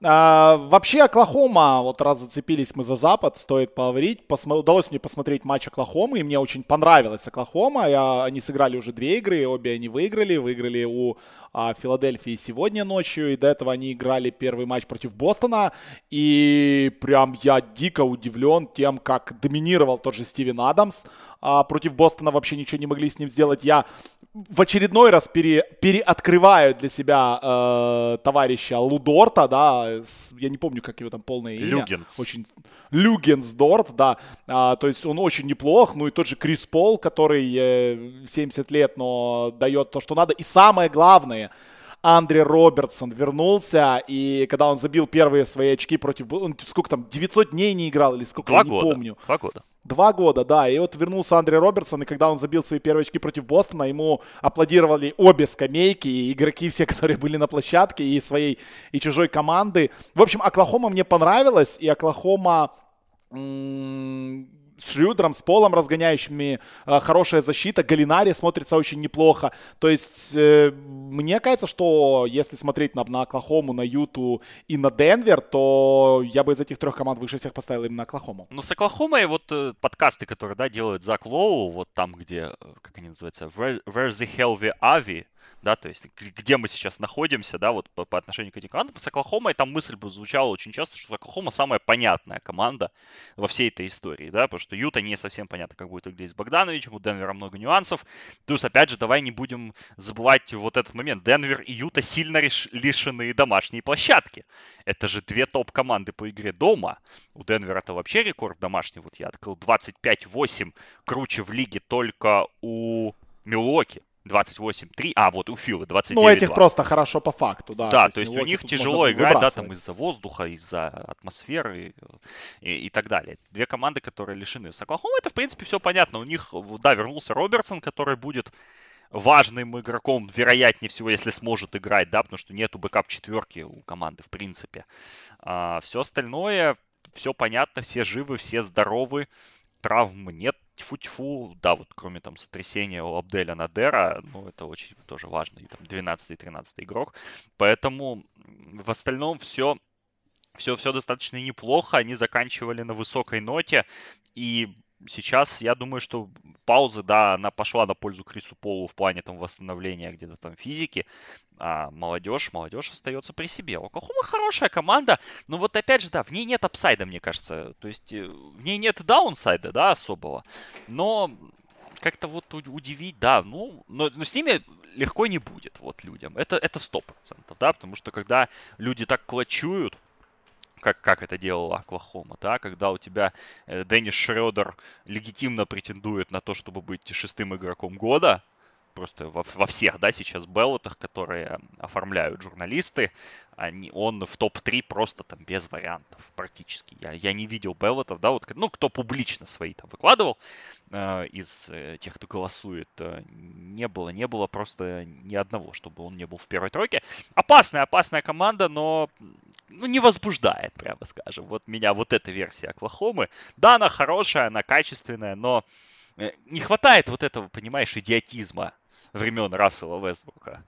А, вообще Оклахома, вот раз зацепились мы за Запад, стоит поговорить. Посмо... Удалось мне посмотреть матч Оклахомы, и мне очень понравилась Оклахома. Я... Они сыграли уже две игры, и обе они выиграли. Выиграли у а, Филадельфии сегодня ночью, и до этого они играли первый матч против Бостона. И прям я дико удивлен тем, как доминировал тот же Стивен Адамс. А, против Бостона вообще ничего не могли с ним сделать. Я в очередной раз пере... переоткрываю для себя э, товарища Лудорта, да. Да, я не помню, как его там полное имя. Люгенс. Очень... Люгенсдорт, да. А, то есть он очень неплох. Ну и тот же Крис Пол, который э, семьдесят лет, но дает то, что надо. И самое главное, Андре Робертсон вернулся. И когда он забил первые свои очки против... Он сколько там, девятьсот дней не играл или сколько? Два я года. не помню. Два года. Два года, да. И вот вернулся Андре Робертсон, и когда он забил свои первые очки против Бостона, ему аплодировали обе скамейки, и игроки все, которые были на площадке, и своей, и чужой команды. В общем, Оклахома мне понравилась, и Оклахома... М- с Шрюдером, с Полом разгоняющими, э, хорошая защита, Галинари смотрится очень неплохо, то есть э, мне кажется, что если смотреть на, на Оклахому, на Юту и на Денвер, то я бы из этих трех команд выше всех поставил именно Оклахому. Ну, с Оклахомой вот э, подкасты, которые, да, делают Зак Лоу, вот там, где, как они называются, Where, Where the Hell We Are, да, то есть где мы сейчас находимся, да, вот по, по отношению к этим командам, с Оклахомой там мысль бы звучала очень часто, что Оклахома самая понятная команда во всей этой истории, да, потому что Юта не совсем понятно, как будет выглядеть с Богдановичем, у Денвера много нюансов, плюс, опять же, давай не будем забывать вот этот момент, Денвер и Юта сильно реш... лишены домашней площадки, это же две топ-команды по игре дома, у Денвера это вообще рекорд домашний, вот я открыл двадцать пять восемь, круче в лиге только у Милуоки. двадцать восемь три, а вот у Филы двадцать девять два. Ну, этих просто хорошо по факту, да. Да, то есть, то есть у них тяжело играть, да, там из-за воздуха, из-за атмосферы и, и, и так далее. Две команды, которые лишены. С Оклахомой это, в принципе, все понятно. У них, да, вернулся Робертсон, который будет важным игроком, вероятнее всего, если сможет играть, да, потому что нету бэкап-четверки у команды, в принципе. А все остальное, все понятно, все живы, все здоровы, травм нет. Тьфу-тьфу, да, вот кроме там сотрясения у Абделя Надера, ну это очень тоже важно, и там двенадцатый-тринадцатый игрок, поэтому в остальном все, все, все достаточно неплохо, они заканчивали на высокой ноте, и сейчас я думаю, что пауза, да, она пошла на пользу Крису Полу в плане там восстановления где-то там физики, а молодежь, молодежь остается при себе. Оклахома хорошая команда, но вот опять же, да, в ней нет апсайда, мне кажется. То есть в ней нет даунсайда, да, особого. Но как-то вот удивить, да, ну, но, но с ними легко не будет, вот, людям. Это, это сто процентов, да, потому что когда люди так клочуют, Как, как это делала Оклахома, да, когда у тебя э, Деннис Шредер легитимно претендует на то, чтобы быть шестым игроком года, просто во, во всех, да, сейчас беллотах, которые оформляют журналисты, они, он в топ три просто там без вариантов практически. Я, я не видел беллотов, да, вот, ну, кто публично свои там выкладывал э, из э, тех, кто голосует, э, не было, не было просто ни одного, чтобы он не был в первой тройке. Опасная, опасная команда, но... Ну, не возбуждает, прямо скажем. Вот меня вот эта версия Оклахомы. Да, она хорошая, она качественная, но не хватает вот этого, понимаешь, идиотизма времен Рассела Уэсбрука.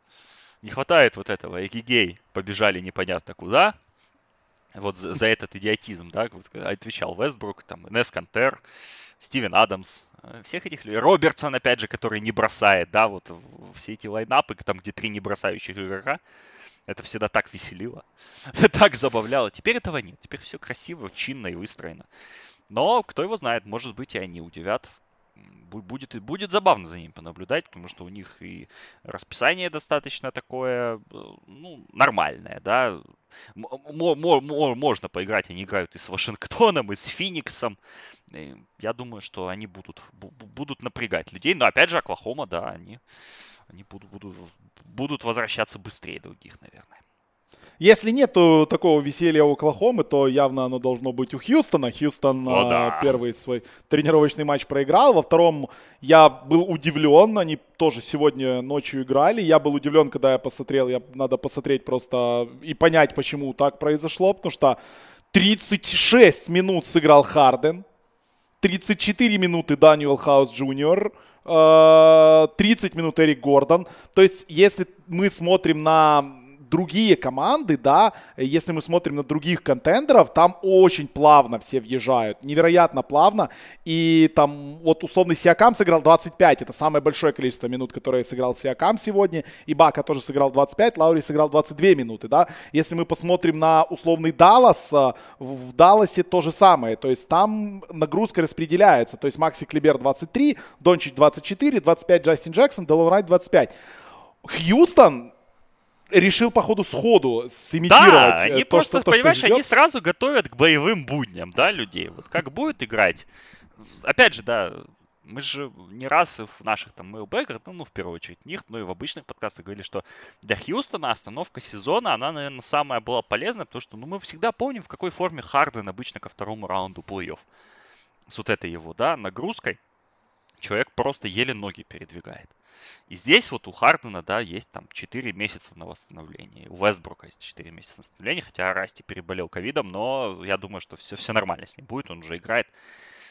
Не хватает вот этого. Эгигей побежали непонятно куда. Вот за, за этот идиотизм, да, вот, отвечал Уэсбрук, там, Инес Кантер, Стивен Адамс, всех этих людей. Робертсон, опять же, который не бросает, да, вот все эти лайнапы, там, где три небросающих игрока. Это всегда так веселило, так забавляло. Теперь этого нет. Теперь все красиво, чинно и выстроено. Но кто его знает, может быть, и они удивят. будет, будет забавно за ними понаблюдать, потому что у них и расписание достаточно такое, ну, нормальное, да. Можно поиграть, они играют и с Вашингтоном, и с Фениксом. Я думаю, что они будут, будут напрягать людей. Но опять же, Оклахома, да, они, они будут, будут, будут возвращаться быстрее других, наверное. Если нет такого веселья у Оклахомы, то явно оно должно быть у Хьюстона. Хьюстон О, да. первый свой тренировочный матч проиграл. Во втором я был удивлен. Они тоже сегодня ночью играли. Я был удивлен, когда я посмотрел. Я, надо посмотреть просто и понять, почему так произошло. Потому что тридцать шесть минут сыграл Харден. тридцать четыре минуты Даниэл Хаус Джуниор. тридцать минут Эрик Гордон. То есть, если мы смотрим на... другие команды, да, если мы смотрим на других контендеров, там очень плавно все въезжают, невероятно плавно, и там вот условный Сиакам сыграл двадцать пять, это самое большое количество минут, которое сыграл Сиакам сегодня, и Бака тоже сыграл двадцать пять, Лаури сыграл двадцать две минуты, да, если мы посмотрим на условный Даллас, в Далласе то же самое, то есть там нагрузка распределяется, то есть Макси Клибер двадцать три, Дончич двадцать четыре, двадцать пять Джастин Джексон, Делон Райт двадцать пять. Хьюстон решил, походу, сходу сымитировать. Да, они то, просто, что, понимаешь, то, что они сразу готовят к боевым будням, да, людей. Вот как будет играть. Опять же, да, мы же не раз в наших там мейлбэках, ну, в первую очередь в них, но и в обычных подкастах говорили, что для Хьюстона остановка сезона, она, наверное, самая была полезная, потому что, ну, мы всегда помним, в какой форме Харден обычно ко второму раунду плей-офф. С вот этой его, да, нагрузкой. Человек просто еле ноги передвигает. И здесь вот у Хардена, да, есть там четыре месяца на восстановление. У Вестбрука есть четыре месяца на восстановление, хотя Расти переболел ковидом, но я думаю, что все, все нормально с ним будет, он уже играет.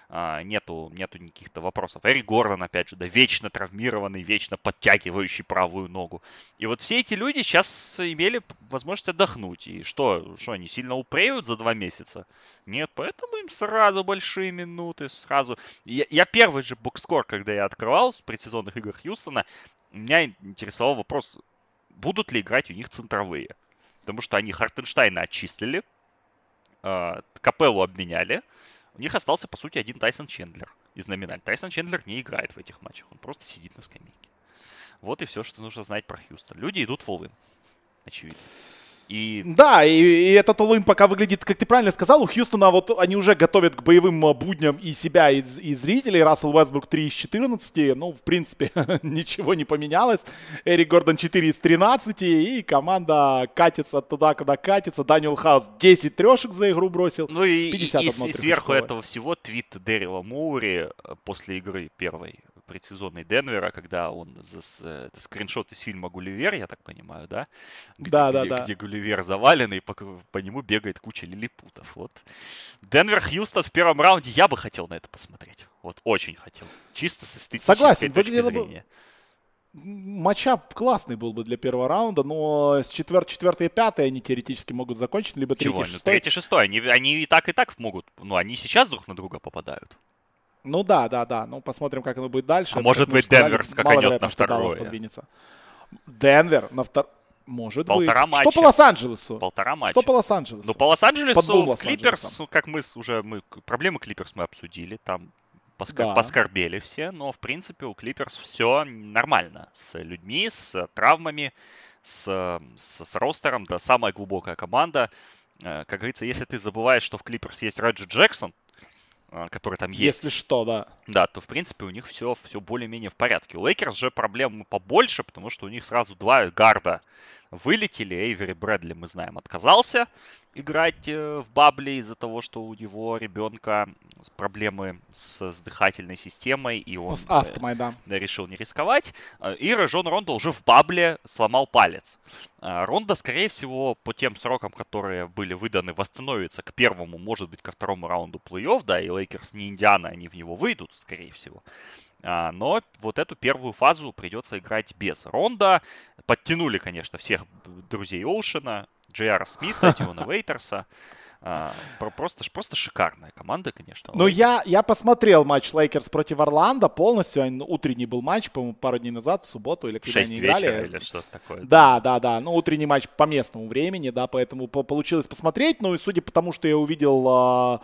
А, нету, нету никаких-то вопросов. Эрик Гордон, опять же, да, вечно травмированный, вечно подтягивающий правую ногу. И вот все эти люди сейчас имели возможность отдохнуть. И что, что они сильно упреют за два месяца? Нет, поэтому им сразу большие минуты, сразу. Я, я первый же бокскор, когда я открывал с предсезонных игр Хьюстона, меня интересовал вопрос, будут ли играть у них центровые. Потому что они Хартенштайна отчислили, Капеллу обменяли. У них остался, по сути, один Тайсон Чендлер из номинальной. Тайсон Чендлер не играет в этих матчах, он просто сидит на скамейке. Вот и все, что нужно знать про Хьюстон. Люди идут в all-in, очевидно. И... Да, и, и этот all-in пока выглядит, как ты правильно сказал, у Хьюстона вот они уже готовят к боевым будням и себя, и, и зрителей. Рассел Уэсбрук три из четырнадцати, ну, в принципе, ничего не поменялось. Эрик Гордон четыре из тринадцати, и команда катится туда, куда катится. Даниэл Хаус десять трешек за игру бросил. Ну и, и, и, и сверху этого всего твит Дэрила Моури после игры первой предсезонной Денвера, когда он это скриншот из фильма «Гулливер», я так понимаю, да? Где, да, да, где, да. Где Гулливер завален, и по, по нему бегает куча лилипутов. Вот. Денвер-Хьюстон в первом раунде, я бы хотел на это посмотреть. Вот очень хотел. Чисто с эстетической Согласен, точки зрения. Бы... Матчап классный был бы для первого раунда, но с четвертого и пятого они теоретически могут закончить, либо третий и шестой. Третий и шестой. Они, они и так, и так могут. Ну, они сейчас друг на друга попадают. Ну да, да, да. Ну посмотрим, как оно будет дальше. А это может быть, Денвер скаканет на второе. Денвер на второе. Может Полтора быть. Матча. Что по Лос-Анджелесу? Полтора матча. Что по Лос-Анджелесу? Ну по Лос-Анджелесу Клипперс, как мы уже... Мы, проблемы Клипперс мы обсудили. Там поскор... да. поскорбели все. Но в принципе у Клипперс все нормально. С людьми, с травмами, с, с, с ростером. Да, самая глубокая команда. Как говорится, если ты забываешь, что в Клипперс есть Раджи Джексон, который там есть. Если что, да. Да, то, в принципе, у них все, все более-менее в порядке. У Лейкерс же проблем побольше, потому что у них сразу два гарда вылетели. Эйвери Брэдли, мы знаем, отказался играть в бабле из-за того, что у него ребенка проблемы с, с дыхательной системой. И он с астмой, да. решил не рисковать. И Рожон Рондо уже в бабле сломал палец. Рондо, скорее всего, по тем срокам, которые были выданы, восстановится к первому, может быть, ко второму раунду плей-офф. Да, и Лейкерс не Индиана, они в него выйдут, скорее всего. Но вот эту первую фазу придется играть без Рондо. Подтянули, конечно, всех друзей Оушена, Джей Ар Смита, Диона Уэйтерса. Просто, просто шикарная команда, конечно. Ну, я, я посмотрел матч Лейкерс против Орландо полностью. Утренний был матч, по-моему, пару дней назад, в субботу или когда они играли. шесть вечера или что-то такое. Да, да, да. Ну, утренний матч по местному времени, да, поэтому получилось посмотреть. Ну, и судя по тому, что я увидел...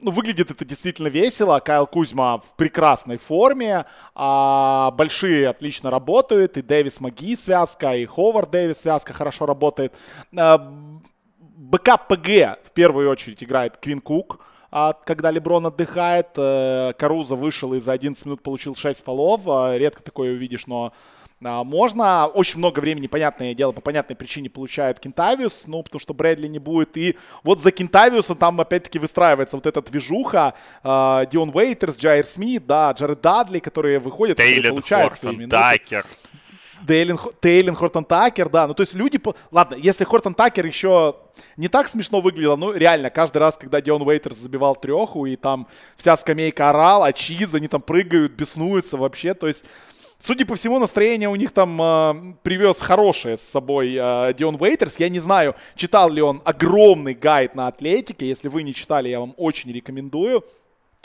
ну, выглядит это действительно весело. Кайл Кузьма в прекрасной форме. А большие отлично работают. И Дэвис Маги связка, и Ховард Дэвис связка хорошо работает. БК ПГ в первую очередь играет Квин Кук, когда Леброн отдыхает. Каруза вышел и за одиннадцать минут получил шесть фолов. Редко такое увидишь, но можно. Очень много времени, понятное дело, по понятной причине получает Кентавиус, ну, потому что Брэдли не будет. И вот за Кентавиуса там опять-таки выстраивается вот эта движуха. Дион Уэйтерс, Джайр Смит, да, Джаред Дадли, которые выходят, Дейлен получают Хортон, свои минуты. Такер. Дейлен, Дейлен Хортон Такер, да. Ну, то есть люди... Ладно, если Хортон Такер еще не так смешно выглядело, ну, реально, каждый раз, когда Дион Уэйтерс забивал треху, и там вся скамейка орала, чиз, они там прыгают, беснуются вообще, то есть... Судя по всему, настроение у них там э, привез хорошее с собой э, Дион Уэйтерс. Я не знаю, читал ли он огромный гайд на атлетике. Если вы не читали, я вам очень рекомендую.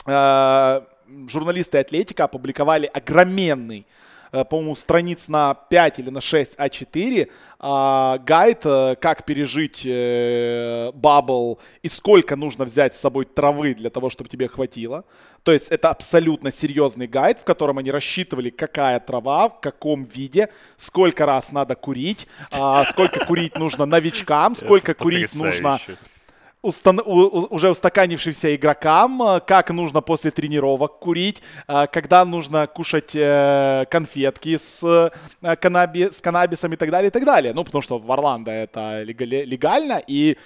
Э, журналисты «Атлетика» опубликовали огроменный, э, по-моему, страниц на пять или на шесть а четыре э, гайд, э, как пережить э, бабл и сколько нужно взять с собой травы для того, чтобы тебе хватило. То есть это абсолютно серьезный гайд, в котором они рассчитывали, какая трава, в каком виде, сколько раз надо курить, сколько курить нужно новичкам, сколько курить нужно уже устаканившимся игрокам, как нужно после тренировок курить, когда нужно кушать конфетки с каннабисом и так далее, и так далее. Ну, потому что в Орландо это легально, и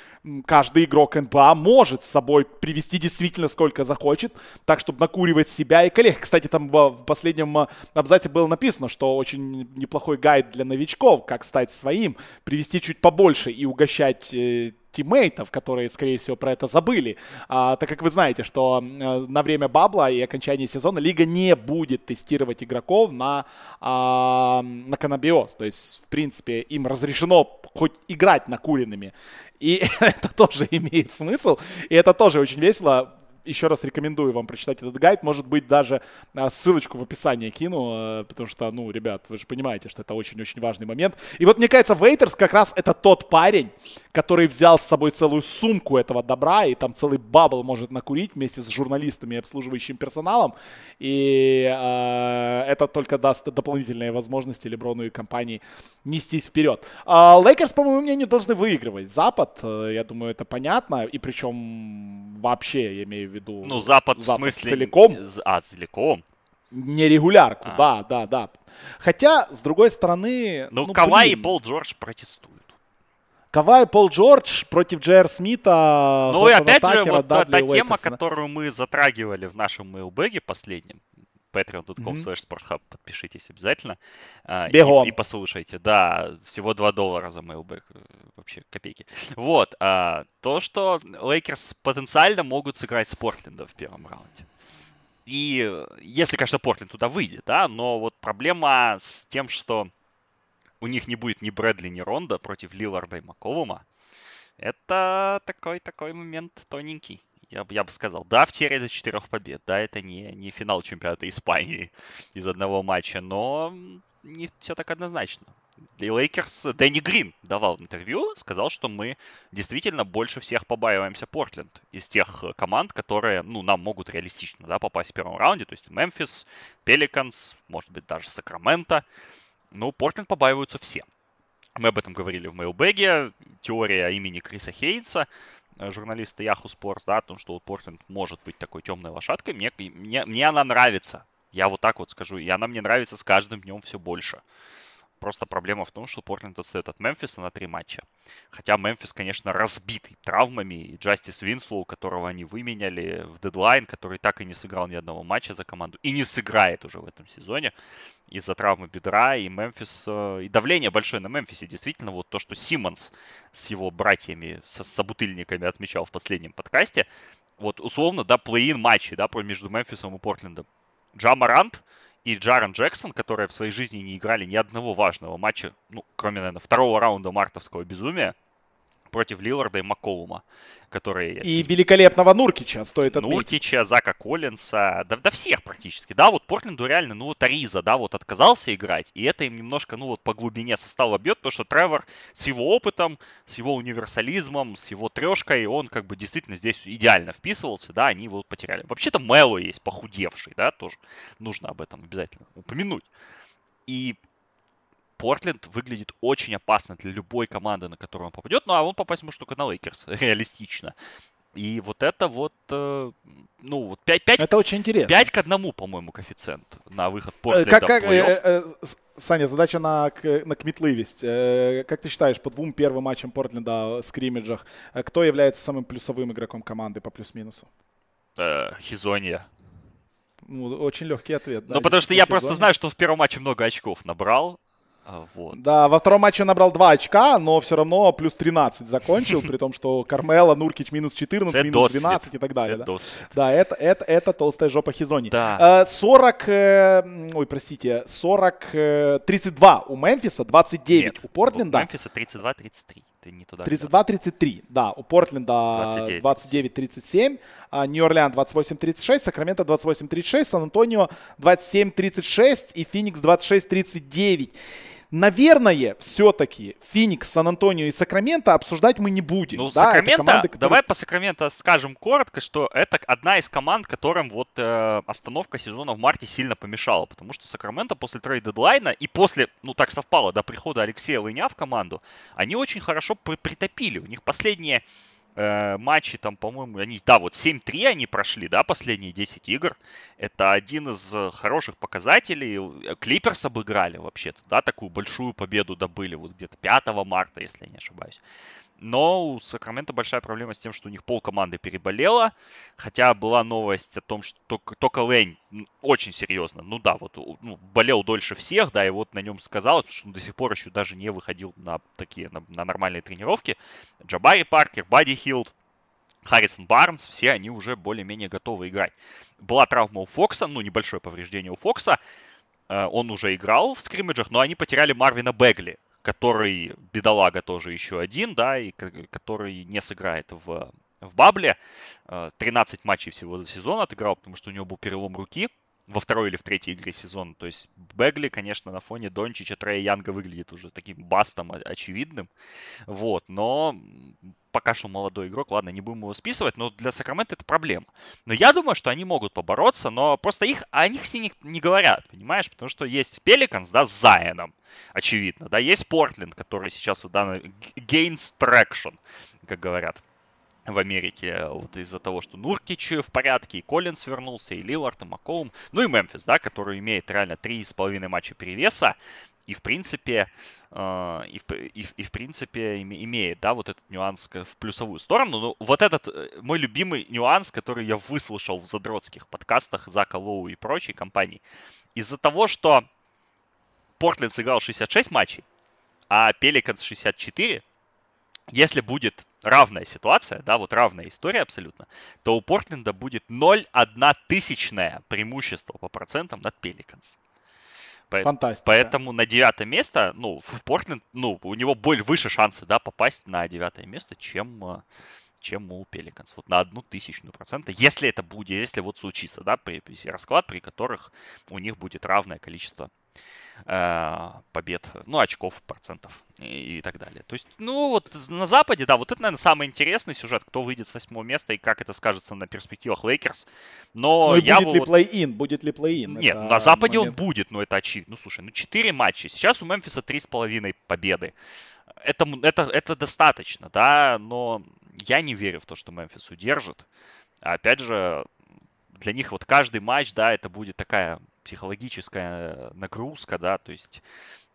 каждый игрок эн бэ а может с собой привести действительно сколько захочет, так, чтобы накуривать себя и коллег. Кстати, там в последнем абзаце было написано, что очень неплохой гайд для новичков, как стать своим, привести чуть побольше и угощать тиммейтов, которые, скорее всего, про это забыли. А, так как вы знаете, что на время бабла и окончания сезона лига не будет тестировать игроков на, а, на каннабиоз. То есть, в принципе, им разрешено хоть играть накуренными. И это тоже имеет смысл. И это тоже очень весело. Еще раз рекомендую вам прочитать этот гайд. Может быть, даже ссылочку в описании кину, потому что, ну, ребят, вы же понимаете, что это очень-очень важный момент. И вот, мне кажется, Уэйтерс как раз это тот парень, который взял с собой целую сумку этого добра, и там целый бабл может накурить вместе с журналистами и обслуживающим персоналом. И э, это только даст дополнительные возможности Леброну и компании нестись вперед. А Лейкерс, по моему мнению, должны выигрывать Запад. Я думаю, это понятно. И причем вообще, я имею в виду, Виду, ну, Запад, Запад в смысле... целиком. А, целиком? Нерегулярку, а. да, да, да. Хотя, с другой стороны... Ну, ну Кавай и Пол Джордж протестуют. Кавай, Пол Джордж против Джейр Смита. Ну, и опять Такера, же, вот Дадли, та тема, Уэйтерсона, которую мы затрагивали в нашем мейлбэге последнем. патреон точка ком слэш спортхаб. Подпишитесь обязательно. Бегом. И, и послушайте. Да, всего два доллара за мейлбэк. Вообще копейки. Вот. А, то, что Лейкерс потенциально могут сыграть с Портленда в первом раунде. И если, конечно, Портленд туда выйдет, да, но вот проблема с тем, что у них не будет ни Брэдли, ни Рондо против Лиларда и Макколума, это такой-такой момент тоненький. Я, я бы сказал, да, в серии до четырех побед, да, это не, не финал чемпионата Испании из одного матча, но не все так однозначно. И Лейкерс, Дэнни Грин давал интервью, сказал, что мы действительно больше всех побаиваемся Портленд из тех команд, которые, ну, нам могут реалистично, да, попасть в первом раунде, то есть Мемфис, Пеликанс, может быть, даже Сакраменто, но Портленд побаиваются все. Мы об этом говорили в мейлбэге, теория имени Криса Хейнса, журналиста Yahoo Sports, да, о том, что Портленд может быть такой темной лошадкой. Мне, мне, мне она нравится. Я вот так вот скажу. И она мне нравится с каждым днем все больше. Просто проблема в том, что Портленд отстает от Мемфиса на три матча. Хотя Мемфис, конечно, разбитый травмами. И Джастис Винслоу, которого они выменяли в дедлайн, который так и не сыграл ни одного матча за команду. И не сыграет уже в этом сезоне из-за травмы бедра. И Мемфис, и давление большое на Мемфисе. Действительно, вот то, что Симмонс с его братьями, со, собутыльниками отмечал в последнем подкасте. Вот условно, да, плей-ин матчи, да, между Мемфисом и Портлендом. Джа Морант и Джарен Джексон, которые в своей жизни не играли ни одного важного матча, ну, кроме, наверное, второго раунда мартовского безумия, против Лилларда и Макколума, которые... И великолепного Нуркича стоит отметить. Нуркича, Зака Коллинса, да, да всех практически. Да, вот Портленду реально, ну вот Ариза, да, вот отказался играть, и это им немножко, ну вот по глубине состава бьет, потому что Тревор с его опытом, с его универсализмом, с его трешкой, он как бы действительно здесь идеально вписывался, да, они его потеряли. Вообще-то Мэллоу есть, похудевший, да, тоже нужно об этом обязательно упомянуть. И... Портленд выглядит очень опасно для любой команды, на которую он попадет. Ну, а он попасть может только на Лейкерс, реалистично. И вот это вот, ну, вот пять пять... Это очень интересно. пять к одному, по-моему, коэффициент на выход Портленда в плей-офф. Саня, задача на, на кмитливость. Как ты считаешь, по двум первым матчам Портленда в скриммиджах, кто является самым плюсовым игроком команды по плюс-минусу? Хизонья. Ну, очень легкий ответ. Ну, да, потому что я Хизонья. Просто знаю, что в первом матче много очков набрал. Вот. Да, во втором матче он набрал два очка, но все равно плюс тринадцать закончил, при том, что Кармело, Нуркич минус четырнадцать, минус двенадцать и так далее. Да, да это, это, это толстая жопа Хизони. Да. сорок, ой, простите, сорок, тридцать два у Мемфиса, двадцать девять Нет, у Портленда. У Мемфиса тридцать два тридцать три. тридцать два тридцать три, да, у Портленда двадцать девять тридцать семь, Нью-Орлеан двадцать восемь тридцать шесть, Сакраменто двадцать восемь тридцать шесть, Сан-Антонио двадцать семь тридцать шесть и Феникс двадцать шесть тридцать девять. Наверное, все-таки Феникс, Сан-Антонио и Сакраменто обсуждать мы не будем. Ну, да, Сакраменто, команды, которые... Давай по Сакраменто скажем коротко, что это одна из команд, которым вот э, остановка сезона в марте сильно помешала. Потому что Сакраменто после трейд-дедлайна и после, ну так совпало, до прихода Алексея Лэня в команду, они очень хорошо притопили. У них последние э, матчи, там, по-моему, они, да, вот семь три они прошли, да, последние десять игр. Это один из хороших показателей. Клипперс обыграли вообще-то, да, такую большую победу добыли вот где-то пятого марта, если я не ошибаюсь. Но у Сакраменто большая проблема с тем, что у них полкоманды переболела, хотя была новость о том, что только, только Лень очень серьезно, ну да, вот ну, болел дольше всех, да, и вот на нем сказалось, потому что он до сих пор еще даже не выходил на такие, на, на нормальные тренировки. Джабари Паркер, Бадди Хилд, Харрисон Барнс, все они уже более-менее готовы играть. Была травма у Фокса, ну небольшое повреждение у Фокса, он уже играл в скриммиджах, но они потеряли Марвина Бегли, который, бедолага, тоже еще один, да, и который не сыграет в, в бабле. тринадцать матчей всего за сезон отыграл, потому что у него был перелом руки во второй или в третьей игре сезона. То есть Бегли, конечно, на фоне Дончича, Трея Янга выглядит уже таким бастом очевидным. Вот, но пока что молодой игрок, ладно, не будем его списывать, но для Сакраменто это проблема. Но я думаю, что они могут побороться, но просто их, о них все не, не говорят, понимаешь, потому что есть Пеликанс, да, с Зайоном. Очевидно, да, есть Портленд, который сейчас у данной gains traction, как говорят в Америке, вот из-за того, что Нуркич в порядке, и Коллинс вернулся, и Лиллард, и Макколум, ну и Мемфис, да, который имеет реально три с половиной матча перевеса, и в принципе, э, и, и, и в принципе имеет, да, вот этот нюанс в плюсовую сторону. Но вот этот мой любимый нюанс, который я выслушал в задротских подкастах Зака Лоу и прочей компании, из-за того, что Портленд сыграл шестьдесят шесть матчей, а Пеликанс шестьдесят четыре. Если будет равная ситуация, да, вот равная история абсолютно, то у Портленда будет ноль целых одна тысячная преимущество по процентам над Пеликанс. Фантастика. Поэтому на девятое место, ну, в Портленд, ну, у него более выше шансы, да, попасть на девятое место, чем... чем у Пеликанс. Вот на одну тысячную процента, если это будет, если вот случится, да, при, при расклад, при которых у них будет равное количество э, побед, ну, очков, процентов и, и так далее. То есть, ну, вот на Западе, да, вот это, наверное, самый интересный сюжет, кто выйдет с восьмого места и как это скажется на перспективах Лейкерс. Но ну, я будет бы, ли плей-ин? Будет ли плей-ин? Нет, на Западе момент... он будет, но это очевидно. Ну, слушай, ну, четыре матча. Сейчас у Мемфиса три с половиной победы. Это, это, это достаточно, да, но я не верю в то, что Мемфис удержит. Опять же, для них вот каждый матч, да, это будет такая психологическая нагрузка, да, то есть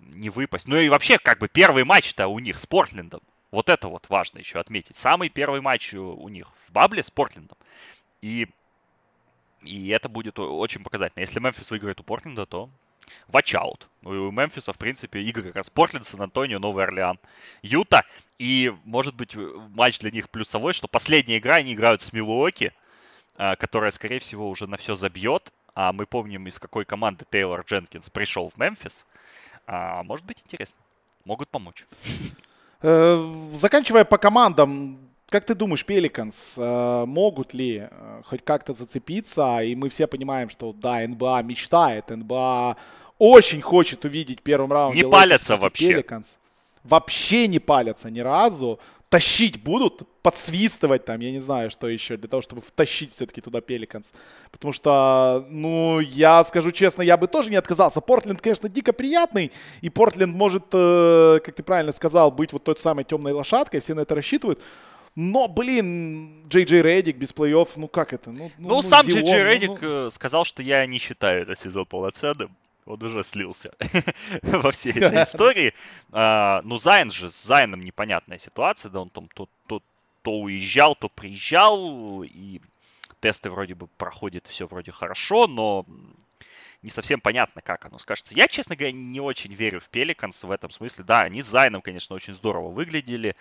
не выпасть. Ну и вообще, как бы, первый матч-то у них с Портлендом. Вот это вот важно еще отметить. Самый первый матч у них в бабле с Портлендом. И, и это будет очень показательно. Если Мемфис выиграет у Портленда, то... Watch out. У Мемфиса, в принципе, игры как раз Портленд, Сан-Антонио, Новый Орлеан, Юта. И, может быть, матч для них плюсовой, что последняя игра, они играют с Милуоки, которая, скорее всего, уже на все забьет. А мы помним, из какой команды Тейлор Дженкинс пришел в Мемфис. А, может быть, интересно. Могут помочь. Заканчивая по командам, как ты думаешь, Пеликанс могут ли хоть как-то зацепиться? И мы все понимаем, что да, эн би эй мечтает, эн би эй очень хочет увидеть в первом раунде. Не палятся вообще. Пеликанс. Вообще не палятся ни разу. Тащить будут, подсвистывать там, я не знаю, что еще, для того, чтобы втащить все-таки туда Пеликанс. Потому что, ну, я скажу честно, я бы тоже не отказался. Портленд, конечно, дико приятный, и Портленд может, как ты правильно сказал, быть вот той самой темной лошадкой, все на это рассчитывают. Но, блин, Джей Джей Реддик без плей-офф, ну как это? Ну, ну, ну сам Дион, Джей Джей Реддик ну, сказал, что я не считаю этот сезон полноценным. Он уже слился во всей этой истории. А, ну, Зайн же, с Зайном непонятная ситуация. Да, он там то, то, то уезжал, то приезжал. И тесты вроде бы проходят, все вроде хорошо, но не совсем понятно, как оно скажется. Я, честно говоря, не очень верю в Пеликанс в этом смысле. Да, они с Зайном, конечно, очень здорово выглядели.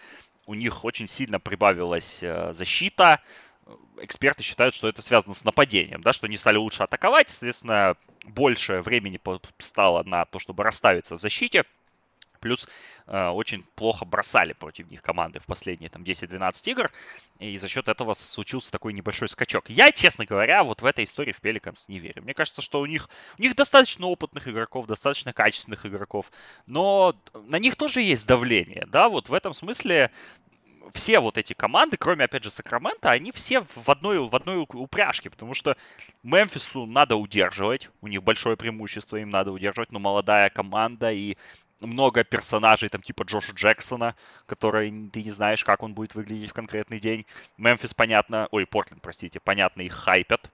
У них очень сильно прибавилась защита. Эксперты считают, что это связано с нападением, да, что они стали лучше атаковать, соответственно, больше времени стало на то, чтобы расставиться в защите, плюс э, очень плохо бросали против них команды в последние там, десять-двенадцать игр, и за счет этого случился такой небольшой скачок. Я, честно говоря, вот в этой истории в Pelicans не верю. Мне кажется, что у них, у них достаточно опытных игроков, достаточно качественных игроков, но на них тоже есть давление, да, вот в этом смысле. Все вот эти команды, кроме, опять же, Сакраменто, они все в одной, в одной упряжке, потому что Мемфису надо удерживать, у них большое преимущество, им надо удерживать, но молодая команда и много персонажей, там, типа Джоша Джексона, который ты не знаешь, как он будет выглядеть в конкретный день. Мемфис, понятно, ой, Портленд, простите, понятно, их хайпят.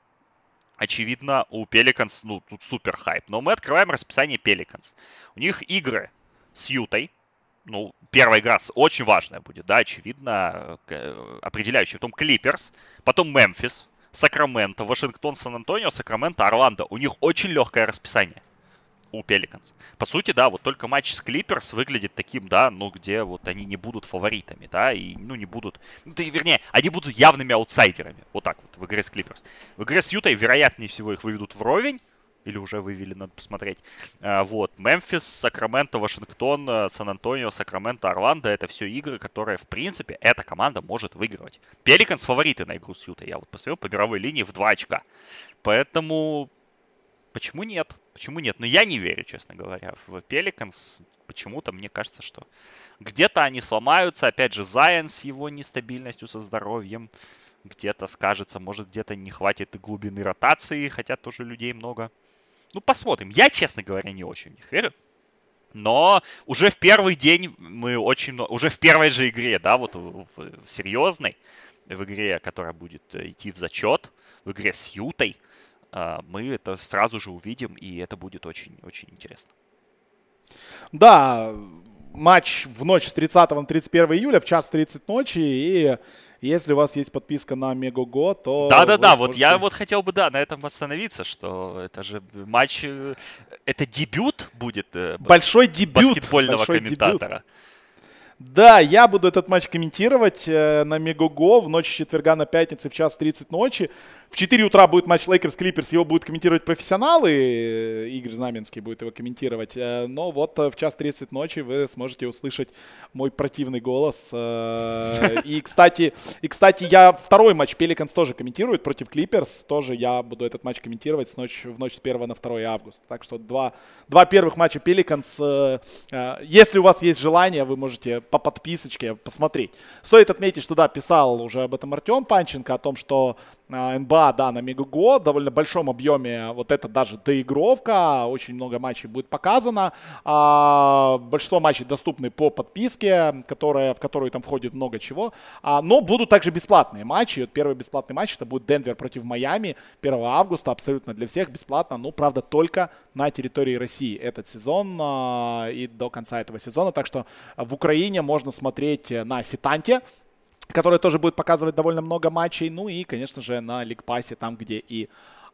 Очевидно, у Пеликанс, ну, тут супер хайп, но мы открываем расписание Пеликанс. У них игры с Ютой. Ну, первая игра очень важная будет, да, очевидно, определяющая. Потом Клипперс, потом Мемфис, Сакраменто, Вашингтон, Сан-Антонио, Сакраменто, Орландо. У них очень легкое расписание у Пеликанс. По сути, да, вот только матч с Клипперс выглядит таким, да, ну, где вот они не будут фаворитами, да, и, ну, не будут, ну, то, вернее, они будут явными аутсайдерами, вот так вот, в игре с Клипперс. В игре с Ютой, вероятнее всего, их выведут вровень. Или уже вывели, надо посмотреть. Вот. Мемфис, Сакраменто, Вашингтон, Сан-Антонио, Сакраменто, Орландо. Это все игры, которые, в принципе, эта команда может выигрывать. Пеликанс фавориты на игру с Ютой. Я вот посмотрел по мировой линии в два очка. Поэтому почему нет? Почему нет? Но я не верю, честно говоря, в Пеликанс. Почему-то мне кажется, что где-то они сломаются. Опять же, Зайн с его нестабильностью, со здоровьем. Где-то скажется, может, где-то не хватит глубины ротации, хотя тоже людей много. Ну, посмотрим. Я, честно говоря, не очень в них верю. Но уже в первый день мы очень много... Уже в первой же игре, да, вот в, в серьезной, в игре, которая будет идти в зачет, в игре с Ютой, мы это сразу же увидим, и это будет очень-очень интересно. Да, матч в ночь с тридцатого на тридцать первое июля в час тридцать ночи, и... Если у вас есть подписка на Мегого, то... Да-да-да, вот сможете... я вот хотел бы, да, на этом остановиться, что это же матч... Это дебют будет большой дебют, баскетбольного большой комментатора. Дебют. Да, я буду этот матч комментировать на Мегого в ночь с четверга на пятницу в час тридцать ночи. В четыре утра будет матч Лейкерс-Клипперс, его будут комментировать профессионалы, Игорь Знаменский будет его комментировать. Но вот в час тридцать ночи вы сможете услышать мой противный голос. И, кстати, и, кстати я второй матч Пеликанс тоже комментирует против Клипперс. Тоже я буду этот матч комментировать с ночь, в ночь с первого на второе августа. Так что два, два первых матча Пеликанс. Если у вас есть желание, вы можете по подписочке посмотреть. Стоит отметить, что да, писал уже об этом Артем Панченко, о том, что эн би эй, да, на Мегаго в довольно большом объеме вот это даже доигровка. Очень много матчей будет показано. А, большинство матчей доступны по подписке, которая, в которую там входит много чего. А, но будут также бесплатные матчи. Вот первый бесплатный матч это будет Денвер против Майами первого августа. Абсолютно для всех бесплатно. Ну, правда, только на территории России этот сезон а, и до конца этого сезона. Так что в Украине можно смотреть на Сетанте, который тоже будет показывать довольно много матчей. Ну и, конечно же, на Лигпассе, там, где и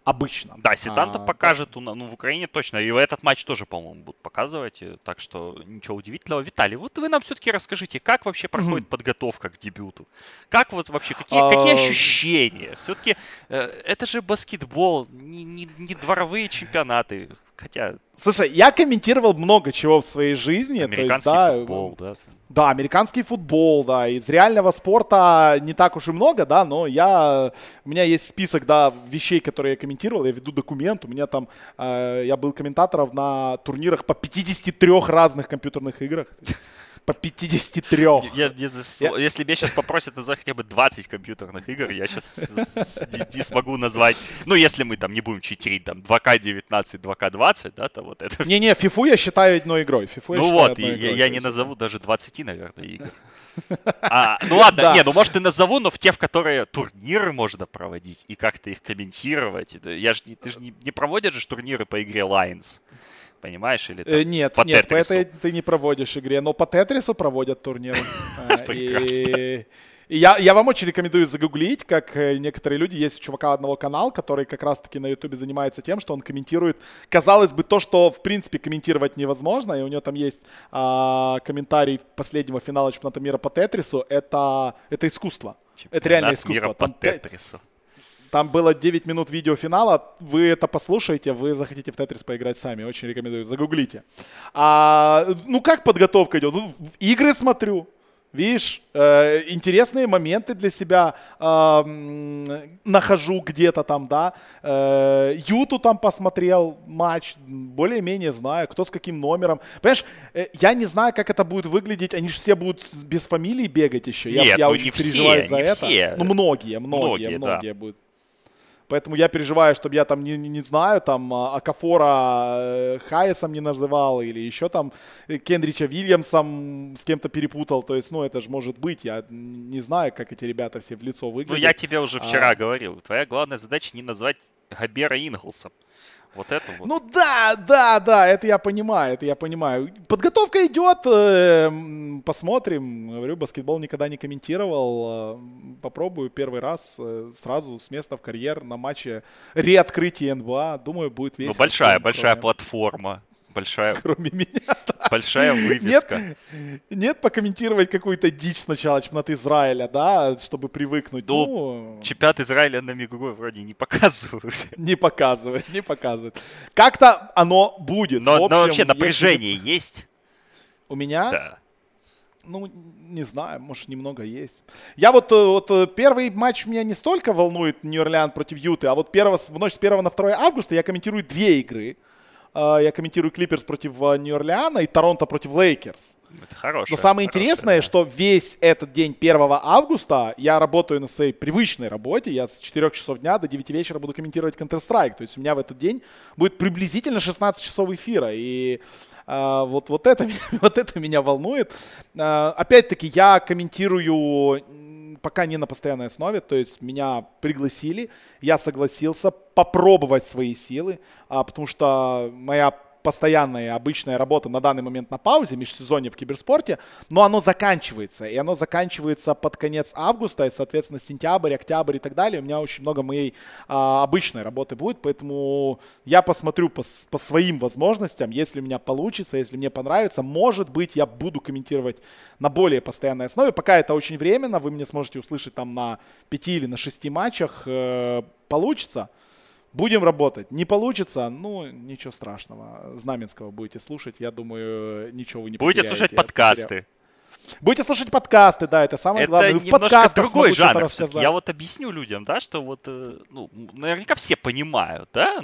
обычно. Да, Сетанта а, покажет, да. Ну, в Украине точно. И этот матч тоже, по-моему, будут показывать. Так что ничего удивительного. Виталий, вот вы нам все-таки расскажите, как вообще проходит mm-hmm. подготовка к дебюту? Как вот вообще, какие, а... какие ощущения? Все-таки э, это же баскетбол, не, не, не дворовые чемпионаты. Хотя... Слушай, я комментировал много чего в своей жизни. Американский то есть, да, футбол, да. Да, американский футбол, да, из реального спорта не так уж и много, да, но я, у меня есть список, да, вещей, которые я комментировал, я веду документ, у меня там, э, я был комментатором на турнирах по пятидесяти трём разных компьютерных играх. По пятидесяти трём. Я, я, я... Если меня сейчас попросят назвать хотя бы двадцать компьютерных игр, я сейчас не, не смогу назвать. Ну, если мы там не будем читерить, там, два ка девятнадцать, два ка двадцать, да, то вот это... Не-не, FIFA я считаю одной игрой. FIFA ну я вот, я, игрой, я не назову даже двадцать, наверное, игр. А, ну ладно, да. не, ну может и назову, но в те, в которые турниры можно проводить и как-то их комментировать. Я ж, ты же не, не проводишь же турниры по игре Lions. Понимаешь, или там нет, по нет, Тетрису. По этой ты не проводишь игре, но по Тетрису проводят турниры. Прекрасно. И я, я вам очень рекомендую загуглить, как некоторые люди, есть у чувака одного канала, который как раз-таки на Ютубе занимается тем, что он комментирует, казалось бы, то, что в принципе комментировать невозможно, и у него там есть а, комментарий последнего финала чемпионата мира по Тетрису, это, это искусство, чемпионат это реально искусство. Мира по там Тетрису. Там было девять минут видеофинала, вы это послушаете, вы захотите в Тетрис поиграть сами, очень рекомендую, загуглите. А, ну как подготовка идет? Ну, игры смотрю, видишь, э, интересные моменты для себя э, нахожу где-то там, да. Э, Юту там посмотрел матч, более-менее знаю, кто с каким номером. Понимаешь, э, я не знаю, как это будет выглядеть, они же все будут без фамилии бегать еще. Нет, я, я ну, очень не переживаю все, за не это. Все. Ну многие, многие, многие, многие да. будут. Поэтому я переживаю, чтобы я там не, не знаю, там Акафора Хайесом не называл или еще там Кендрича Вильямсом с кем-то перепутал. То есть, ну, это же может быть. Я не знаю, как эти ребята все в лицо выглядят. Ну, я тебе уже вчера а... говорил. Твоя главная задача не назвать Габера Инглсом. Вот это вот. Ну да, да, да, это я понимаю, это я понимаю. Подготовка идет, посмотрим. Говорю, баскетбол никогда не комментировал. Попробую первый раз сразу с места в карьер на матче реоткрытия эн би эй. Думаю, будет весело. Ну большая, всем, большая кроме... платформа. Большая, кроме меня, да. Большая вывеска. Нет, нет, покомментировать какую-то дичь сначала чемпионат Израиля, да, чтобы привыкнуть. Ну, ну чемпионат Израиля на Мегугой вроде не показывают. Не показывают, не показывают. Как-то оно будет. Но, общем, но вообще напряжение если... есть? У меня? Да. Ну, не знаю, может, немного есть. Я вот, вот первый матч меня не столько волнует, Нью-Орлеан против Юты, а вот первого, в ночь с первого на второе августа я комментирую две игры. Я комментирую Клипперс против Нью-Орлеана и Торонто против Лейкерс. Это хорошее. Но самое хорошее, интересное, да. что весь этот день первого августа я работаю на своей привычной работе. Я с четырёх часов дня до девяти вечера буду комментировать Counter-Strike. То есть у меня в этот день будет приблизительно шестнадцать часов эфира. И э, вот, вот, это, вот это меня волнует. Э, опять-таки я комментирую... Пока не на постоянной основе, то есть меня пригласили, я согласился попробовать свои силы, потому что моя постоянная обычная работа на данный момент на паузе, межсезонье в киберспорте, но оно заканчивается, и оно заканчивается под конец августа, и, соответственно, сентябрь, октябрь и так далее. У меня очень много моей а, обычной работы будет, поэтому я посмотрю по, по своим возможностям, если у меня получится, если мне понравится, может быть, я буду комментировать на более постоянной основе. Пока это очень временно, вы меня сможете услышать там на пяти или на шести матчах, э, получится. Будем работать. Не получится, ну, ничего страшного. Знаменского будете слушать, я думаю, ничего вы не потеряете. Будете слушать подкасты. Будете слушать подкасты, да, это самое это главное. Это немножко другой жанр. Я вот объясню людям, да, что вот, ну, наверняка все понимают, да,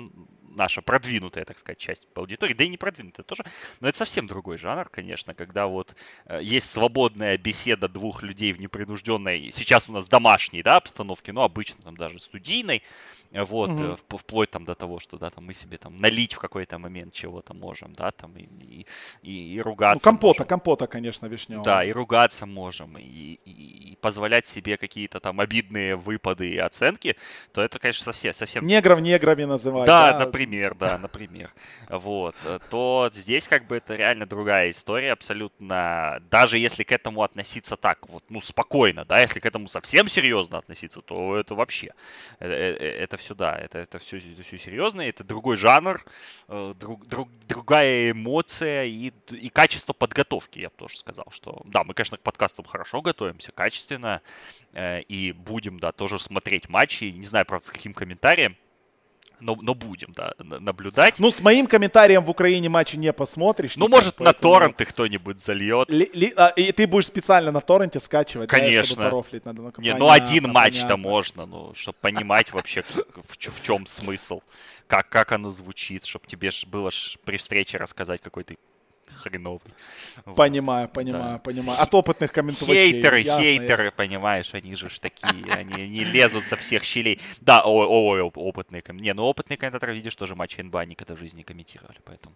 наша продвинутая, так сказать, часть аудитории, да и не продвинутая тоже, но это совсем другой жанр, конечно, когда вот есть свободная беседа двух людей в непринужденной, сейчас у нас домашней, да, обстановке, но обычно там даже студийной, вот, угу. вплоть там до того, что, да, там мы себе там налить в какой-то момент чего-то можем, да, там и, и, и, и ругаться. Ну, компота, можем. компота, конечно, вишневого. Да, и ругаться можем, и, и, и позволять себе какие-то там обидные выпады и оценки, то это, конечно, совсем... совсем... Негров неграми называют. Да, да, например. Например, да, например, вот, то здесь как бы это реально другая история абсолютно, даже если к этому относиться так вот, ну, спокойно, да, если к этому совсем серьезно относиться, то это вообще, это, это все, да, это, это, все, это все серьезно, это другой жанр, друг, друг, другая эмоция и, и качество подготовки, я бы тоже сказал, что, да, мы, конечно, к подкастам хорошо готовимся, качественно, и будем, да, тоже смотреть матчи, не знаю, правда, с каким комментарием. но, но будем, да, наблюдать. Ну, с моим комментарием в Украине матчи не посмотришь. Ну, никак, может, поэтому... на торренты кто-нибудь зальет. Ли, ли, а, и ты будешь специально на торренте скачивать, конечно, да, чтобы порофлить надо на компанию. Не, ну, один а, матч-то можно, ну, чтобы понимать вообще, в чем смысл, как оно звучит, чтобы тебе было при встрече рассказать, какой ты хреновый. Понимаю, вот. понимаю, да. понимаю. От опытных комментаторов. Хейтеры, ясно, хейтеры, я... понимаешь, они же ж такие, они не лезут со всех щелей. Да, ой, ой, опытные комментаторы. Не, ну опытные комментаторы, видишь, тоже матчи эн би а никогда в жизни не комментировали, поэтому.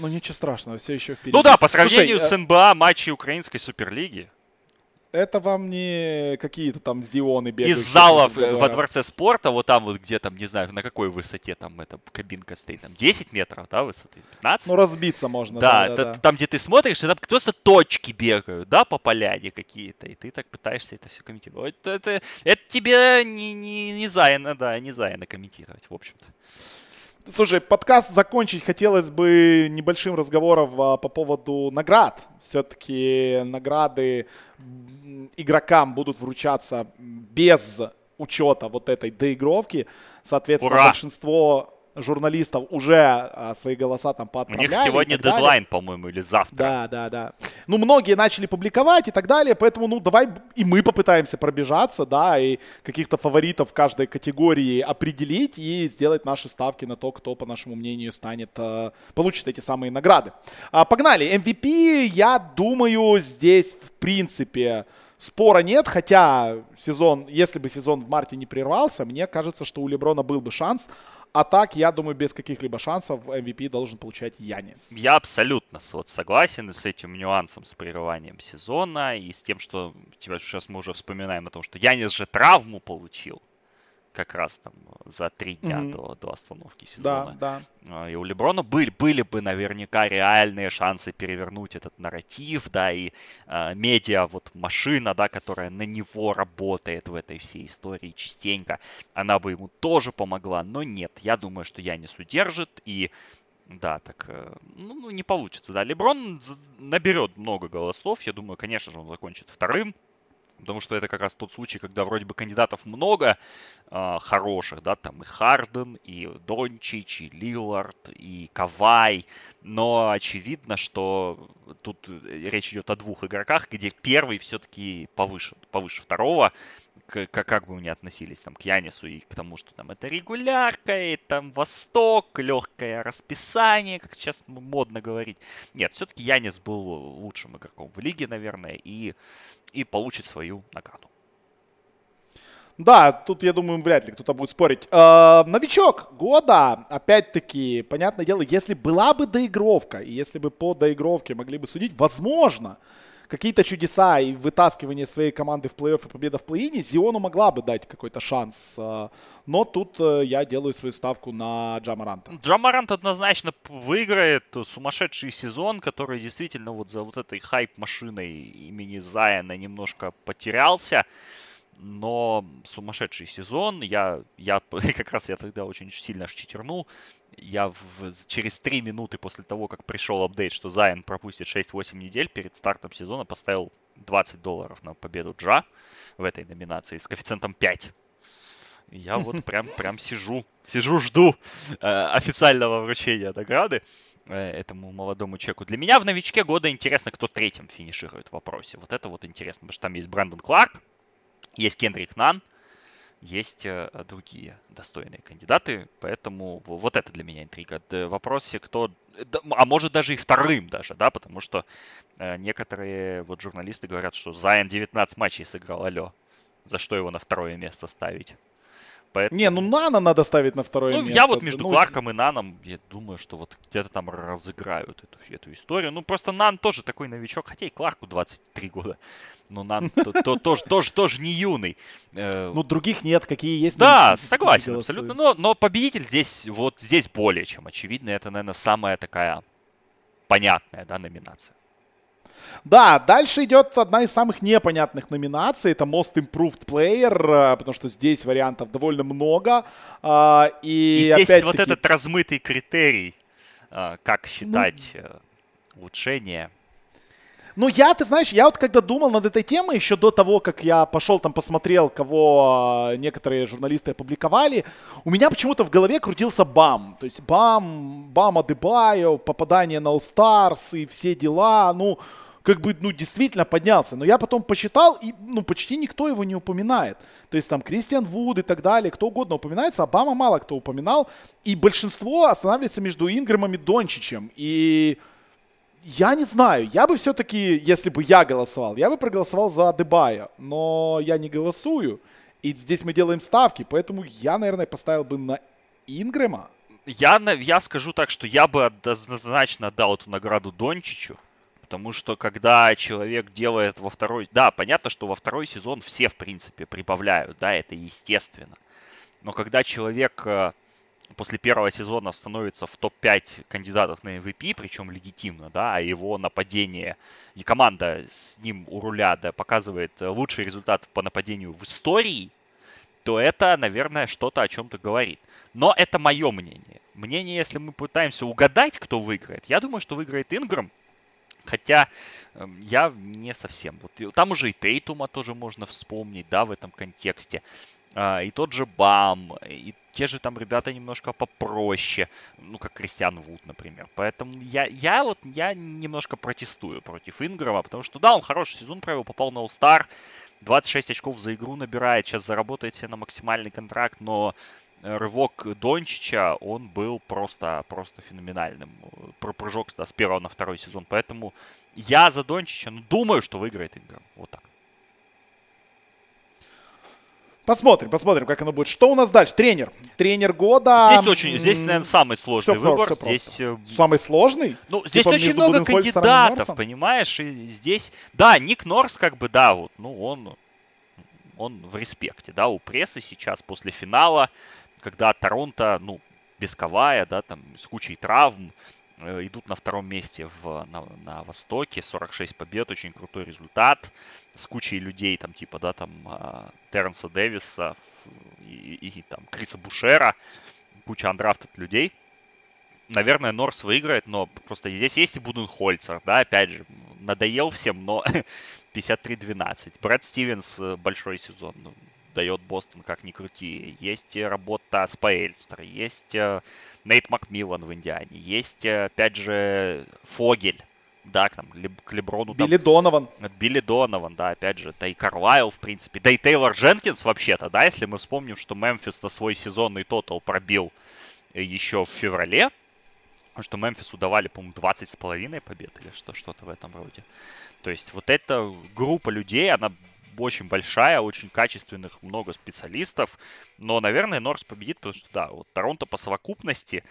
Ну ничего страшного, все еще впереди. Ну да, по сравнению Слушай, с эн би а матчи украинской суперлиги. Это вам не какие-то там зионы бегают. Из залов во дворце спорта, вот там вот где там, не знаю, на какой высоте там эта кабинка стоит, там десять метров, да, высоты, пятнадцать. Ну, разбиться можно. Да, да, да, да. Там, где ты смотришь, и там просто точки бегают, да, по поляне какие-то, и ты так пытаешься это все комментировать. Это, это, это тебе не, не, не Зайна, да, не Зайна комментировать, в общем-то. Слушай, подкаст закончить хотелось бы небольшим разговором по поводу наград. Все-таки награды игрокам будут вручаться без учета вот этой доигровки. Соответственно, Ура! большинство журналистов уже свои голоса там поотправляли. У них сегодня дедлайн, по-моему, или завтра. Да, да, да. Ну, многие начали публиковать и так далее, поэтому, ну, давай и мы попытаемся пробежаться, да, и каких-то фаворитов каждой категории определить и сделать наши ставки на то, кто, по нашему мнению, станет, получит эти самые награды. Погнали. эм ви пи, я думаю, здесь, в принципе... Спора нет, хотя сезон, если бы сезон в марте не прервался, мне кажется, что у Леброна был бы шанс. А так, я думаю, без каких-либо шансов эм ви пи должен получать Янис. Я абсолютно вот согласен с этим нюансом, с прерыванием сезона и с тем, что сейчас мы уже вспоминаем о том, что Янис же травму получил как раз там за три дня mm-hmm. до, до остановки сезона. Да, да. И у Леброна были, были бы наверняка реальные шансы перевернуть этот нарратив, да, и э, медиа, вот машина, да, которая на него работает в этой всей истории частенько, она бы ему тоже помогла, но нет, я думаю, что Янис удержит, и да, так, ну, не получится, да. Леброн наберет много голосов, я думаю, конечно же, он закончит вторым, потому что это как раз тот случай, когда вроде бы кандидатов много э, хороших, да, там и Харден, и Дончич, и Лиллард, и Кавай, но очевидно, что тут речь идет о двух игроках, где первый все-таки повыше, повыше второго, к, как бы мы ни относились там, к Янису и к тому, что там это регулярка, и там Восток, легкое расписание, как сейчас модно говорить. Нет, все-таки Янис был лучшим игроком в лиге, наверное, и... и получит свою награду. Да, тут, я думаю, вряд ли кто-то будет спорить. Э, новичок года, опять-таки, понятное дело, если была бы доигровка, и если бы по доигровке могли бы судить, возможно, какие-то чудеса и вытаскивание своей команды в плей-офф и победа в плей-ине, Зиону могла бы дать какой-то шанс. Но тут я делаю свою ставку на Джа Моранта. Джа Морант однозначно выиграет сумасшедший сезон, который действительно вот за вот этой хайп-машиной имени Зайана немножко потерялся. Но сумасшедший сезон. Я, я как раз я тогда очень сильно аж читернул. Я в, через три минуты после того, как пришел апдейт, что Зайан пропустит шесть-восемь недель, перед стартом сезона поставил двадцать долларов на победу Джа в этой номинации с коэффициентом пять. Я вот прям, прям сижу, сижу, жду официального вручения награды этому молодому человеку. Для меня в новичке года интересно, кто третьим финиширует в вопросе. Вот это вот интересно, потому что там есть Брэндон Кларк, есть Кендрик Нан, есть другие достойные кандидаты, поэтому вот это для меня интрига. В вопросе, кто, а может даже и вторым даже, да, потому что некоторые вот журналисты говорят, что Зайан девятнадцать матчей сыграл, алло, за что его на второе место ставить? Поэтому... Не, ну Нана надо ставить на второе ну, место. Я вот между ну, Кларком и Наном, я думаю, что вот где-то там разыграют эту, эту историю. Ну, просто Нан тоже такой новичок, хотя и Кларку двадцать три года. Но Нан тоже не юный. Ну, других нет, какие есть. Да, согласен, абсолютно. Но победитель здесь вот здесь более чем очевидно. Это, наверное, самая такая понятная номинация. Да, дальше идет одна из самых непонятных номинаций, это Most Improved Player, потому что здесь вариантов довольно много. И, и здесь опять-таки... вот этот размытый критерий, как считать ну... улучшение. Ну, я, ты знаешь, я вот когда думал над этой темой, еще до того, как я пошел там посмотрел, кого некоторые журналисты опубликовали, у меня почему-то в голове крутился Бам. То есть Бам, Бам Адебайо, попадание на All-Stars и все дела, ну... как бы, ну, действительно поднялся. Но я потом почитал, и, ну, почти никто его не упоминает. То есть там Кристиан Вуд и так далее, кто угодно упоминается, Обама мало кто упоминал. И большинство останавливается между Ингрэмом и Дончичем. И я не знаю, я бы все-таки, если бы я голосовал, я бы проголосовал за Адебайо. Но я не голосую, и здесь мы делаем ставки, поэтому я, наверное, поставил бы на Ингрэма. Я, я скажу так, что я бы однозначно отдал эту награду Дончичу. Потому что, когда человек делает во второй... Да, понятно, что во второй сезон все, в принципе, прибавляют. Да, это естественно. Но когда человек после первого сезона становится в топ пять кандидатов на эм ви пи, причем легитимно, да, а его нападение... И команда с ним у руля, да, показывает лучший результат по нападению в истории, то это, наверное, что-то о чем-то говорит. Но это мое мнение. Мнение, если мы пытаемся угадать, кто выиграет, я думаю, что выиграет Инграм. Хотя я не совсем. Вот, там уже и Тейтума тоже можно вспомнить, да, в этом контексте. И тот же Бам, и те же там ребята немножко попроще. Ну, как Кристиан Вуд, например. Поэтому я, я вот я немножко протестую против Инграма, потому что, да, он хороший сезон провел, попал на All-Star, двадцать шесть очков за игру набирает, сейчас заработает себе на максимальный контракт, но... Рывок Дончича, он был просто, просто феноменальным. Прыжок, да, с первого на второй сезон. Поэтому я за Дончича, но думаю, что выиграет Инграм. Вот так. Посмотрим, посмотрим, как оно будет. Что у нас дальше? Тренер. Тренер года. Здесь, очень, здесь наверное, самый сложный все выбор. Все здесь... Самый сложный? Ну, здесь типа очень много кандидатов, понимаешь? И здесь... Да, Ник Норс, как бы, да, вот, ну, он, он в респекте, да, у прессы сейчас после финала. Когда Торонто, ну, бесковая, да, там, с кучей травм, э, идут на втором месте в, на, на Востоке, сорок шесть побед, очень крутой результат, с кучей людей, там, типа, да, там, э, Терренса Дэвиса и, и, и, там, Криса Бушера, куча андрафтов людей. Наверное, Норс выиграет, но просто здесь есть и Буденхольцер, да, опять же, надоел всем, но пятьдесят три двенадцать. Брэд Стивенс, большой сезон, ну, дает Бостон, как ни крути. Есть работа с Паэльстер, есть Нейт Макмиллан в Индиане, есть, опять же, Фогель, да, там, к Леброну. Билли там, Донован. Билли Донован, да, опять же, да и Карлайл, в принципе, да и Тейлор Дженкинс вообще-то, да, если мы вспомним, что Мемфис на свой сезонный тотал пробил еще в феврале, потому что Мемфису давали, по-моему, двадцать с половиной побед или что, что-то в этом роде. То есть вот эта группа людей, она... очень большая, очень качественных, много специалистов, но, наверное, Норс победит, потому что, да, вот Торонто по совокупности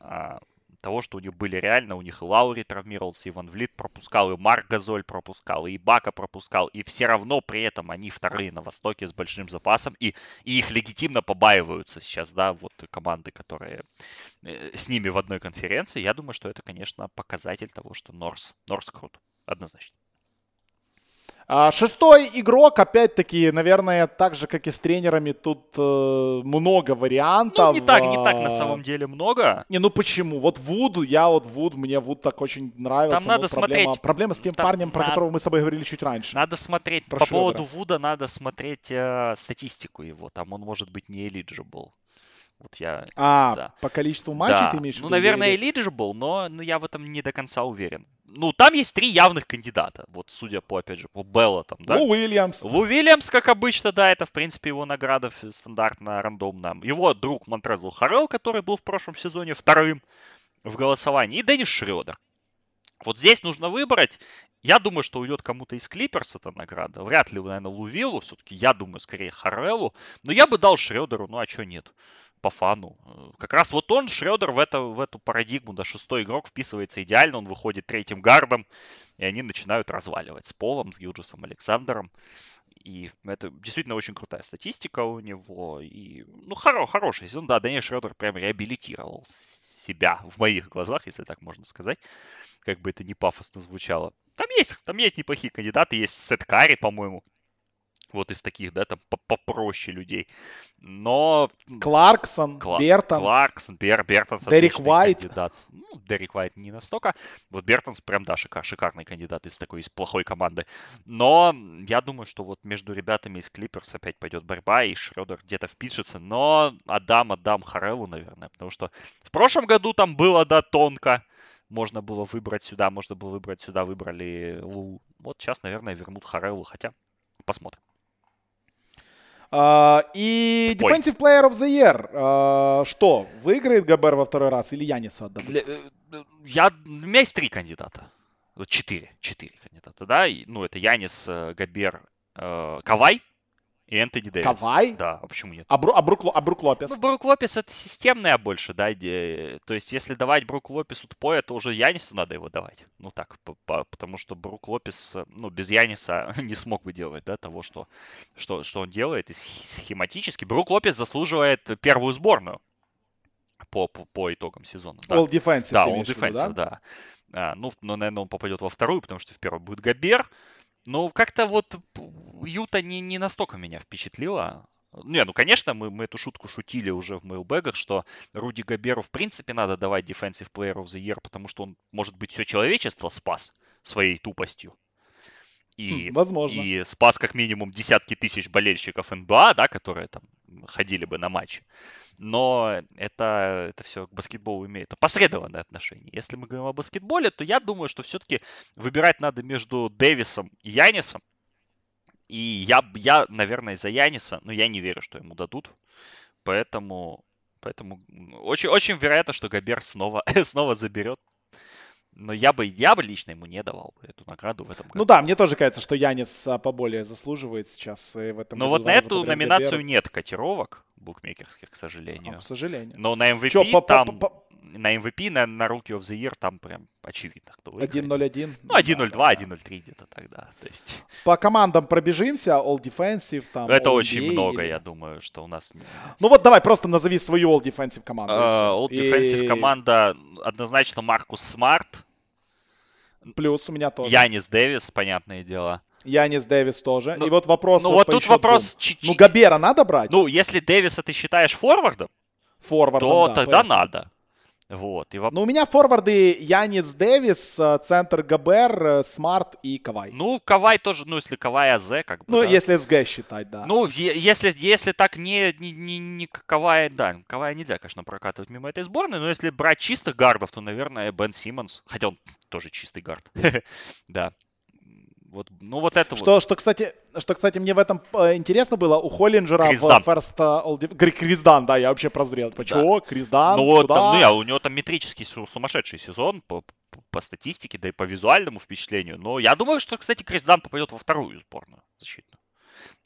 а, того, что у них были реально, у них и Лаури травмировался, и Ван Влит пропускал, и Марк Газоль пропускал, и Бака пропускал, и все равно при этом они вторые на Востоке с большим запасом, и, и их легитимно побаиваются сейчас, да, вот команды, которые с ними в одной конференции. Я думаю, что это, конечно, показатель того, что Норс, Норс крут, однозначно. Шестой игрок, опять-таки, наверное, так же, как и с тренерами, тут э, много вариантов. Ну, не так, не так на самом деле много. Не, ну почему? Вот Вуд, я вот Вуд, мне Вуд так очень нравился. Там надо проблема, смотреть. Проблема с тем там парнем, надо, про которого мы с тобой говорили чуть раньше. Надо смотреть, про по Шрёдера. Поводу Вуда надо смотреть э, статистику его. Там он может быть не eligible. Вот я, а, да. По количеству матчей, да, ты имеешь в виду? Ну, наверное, eligible, но, но я в этом не до конца уверен. Ну, там есть три явных кандидата. Вот, судя по, опять же, по Белла там, да? Лу Уильямс. Лу Уильямс, как обычно, да, это, в принципе, его награда стандартно, рандомная. Его друг Монтрезл Харрелл, который был в прошлом сезоне вторым в голосовании. И Денис Шрёдер. Вот здесь нужно выбрать. Я думаю, что уйдет кому-то из Клипперс эта награда. Вряд ли, наверное, Лу Виллу. Все-таки, я думаю, скорее Харреллу. Но я бы дал Шрёдеру, ну а что нет? По фану. Как раз вот он, Шрёдер, в, это, в эту парадигму, да, шестой игрок вписывается идеально, он выходит третьим гардом, и они начинают разваливать с Полом, с Гилджесом Александром, и это действительно очень крутая статистика у него, и, ну, хоро, хороший сезон, да, Даниэль Шрёдер прям реабилитировал себя в моих глазах, если так можно сказать, как бы это ни пафосно звучало. Там есть, там есть неплохие кандидаты, есть Сет Карри, по-моему, вот из таких, да, там попроще людей. Но... Кларксон, Кла... Бертонс. Кларксон, Бер... Бертонс. Дерек Уайт. Кандидат. Ну, Дерек Уайт не настолько. Вот Бертонс прям, да, шикар, шикарный кандидат из такой, из плохой команды. Но я думаю, что вот между ребятами из Клипперс опять пойдет борьба, и Шрёдер где-то впишется. Но отдам, отдам Хареллу, наверное, потому что в прошлом году там было, да, тонко. Можно было выбрать сюда, можно было выбрать сюда, выбрали Лу. Вот сейчас, наверное, вернут Хареллу, хотя посмотрим. Uh, и Ой. Defensive Player of the Year. Uh, что, выиграет Габер во второй раз или Янису отдадут? Я, у меня есть три кандидата. Четыре. Четыре кандидата, да. И, ну, это Янис, Габер, Кавай и Энтони Дэвис. Кавай? Да, почему нет? А, Бру, а, Брук, а Брук Лопес? Ну, Брук Лопес — это системная больше, да, идея. То есть, если давать Брук Лопесу Тпоя, то уже Янису надо его давать. Ну, так, потому что Брук Лопес, ну, без Яниса не смог бы делать, да, того, что, что, что он делает. И схематически Брук Лопес заслуживает первую сборную по, по, по итогам сезона. Да. All Defensive, да, all defensive, да? Да. А, ну, но, наверное, он попадет во вторую, потому что в первую будет Габер. Ну, как-то вот Юта не, не настолько меня впечатлила. Не, ну, конечно, мы, мы эту шутку шутили уже в мейлбэгах, что Руди Габеру, в принципе, надо давать Defensive Player of the Year, потому что он, может быть, все человечество спас своей тупостью. И, возможно. И спас как минимум десятки тысяч болельщиков эн би эй, да, которые там ходили бы на матч. Но это, это все к баскетболу имеет опосредованное отношение. Если мы говорим о баскетболе, то я думаю, что все-таки выбирать надо между Дэвисом и Янисом. И я, я наверное, за Яниса, но я не верю, что ему дадут. Поэтому, поэтому очень, очень вероятно, что Габер снова, снова заберет. Но я бы, я бы лично ему не давал эту награду в этом году. Ну да, мне тоже кажется, что Янис поболее заслуживает сейчас. И в этом но вот на эту номинацию Габер. Нет котировок букмекерских, к ссожалению. А, к сожалению. Но на эм ви пи Че, там... По, по, по... На эм ви пи, на, на Rookie of the Year там прям очевидно, кто выиграет. один ноль один. Ну, один ноль два, да, один ноль три где-то тогда. То есть... По командам пробежимся. All Defensive, там... Это all очень эн би эй, много, или... я думаю, что у нас... Ну вот давай, просто назови свою All Defensive команду. Uh, all Defensive и... команда однозначно Маркус Смарт. Плюс у меня тоже. Янис Дэвис, понятное дело. Янис Дэвис тоже. Ну, и вот вопрос... Ну вот, вот тут вопрос... Ч- ну Габера надо брать? Ну, если Дэвиса ты считаешь форвардом, форвардом то да, тогда поэтому... надо. Вот, и воп... Ну, у меня форварды Янис Дэвис, центр Габер, Смарт и Кавай. Ну, Кавай тоже, ну, если Кавай АЗ, как бы, ну, да. Если СГ считать, да. Ну, е- если, если так не, не, не, не Кавай, да, Кавай нельзя, конечно, прокатывать мимо этой сборной, но если брать чистых гардов, то, наверное, Бен Симмонс, хотя он тоже чистый гард, да. Вот, ну, вот это что, вот. Что, кстати, что, кстати, мне в этом интересно было, у Холлинджера Крис в Дан. First All Defensive... Крис Дан, да, я вообще прозрел. Почему? Да. Крис Дан, ну, вот там, ну, я, у него там метрический сумасшедший сезон по, по статистике, да и по визуальному впечатлению. Но я думаю, что, кстати, Крис Дан попадет во вторую сборную защитную.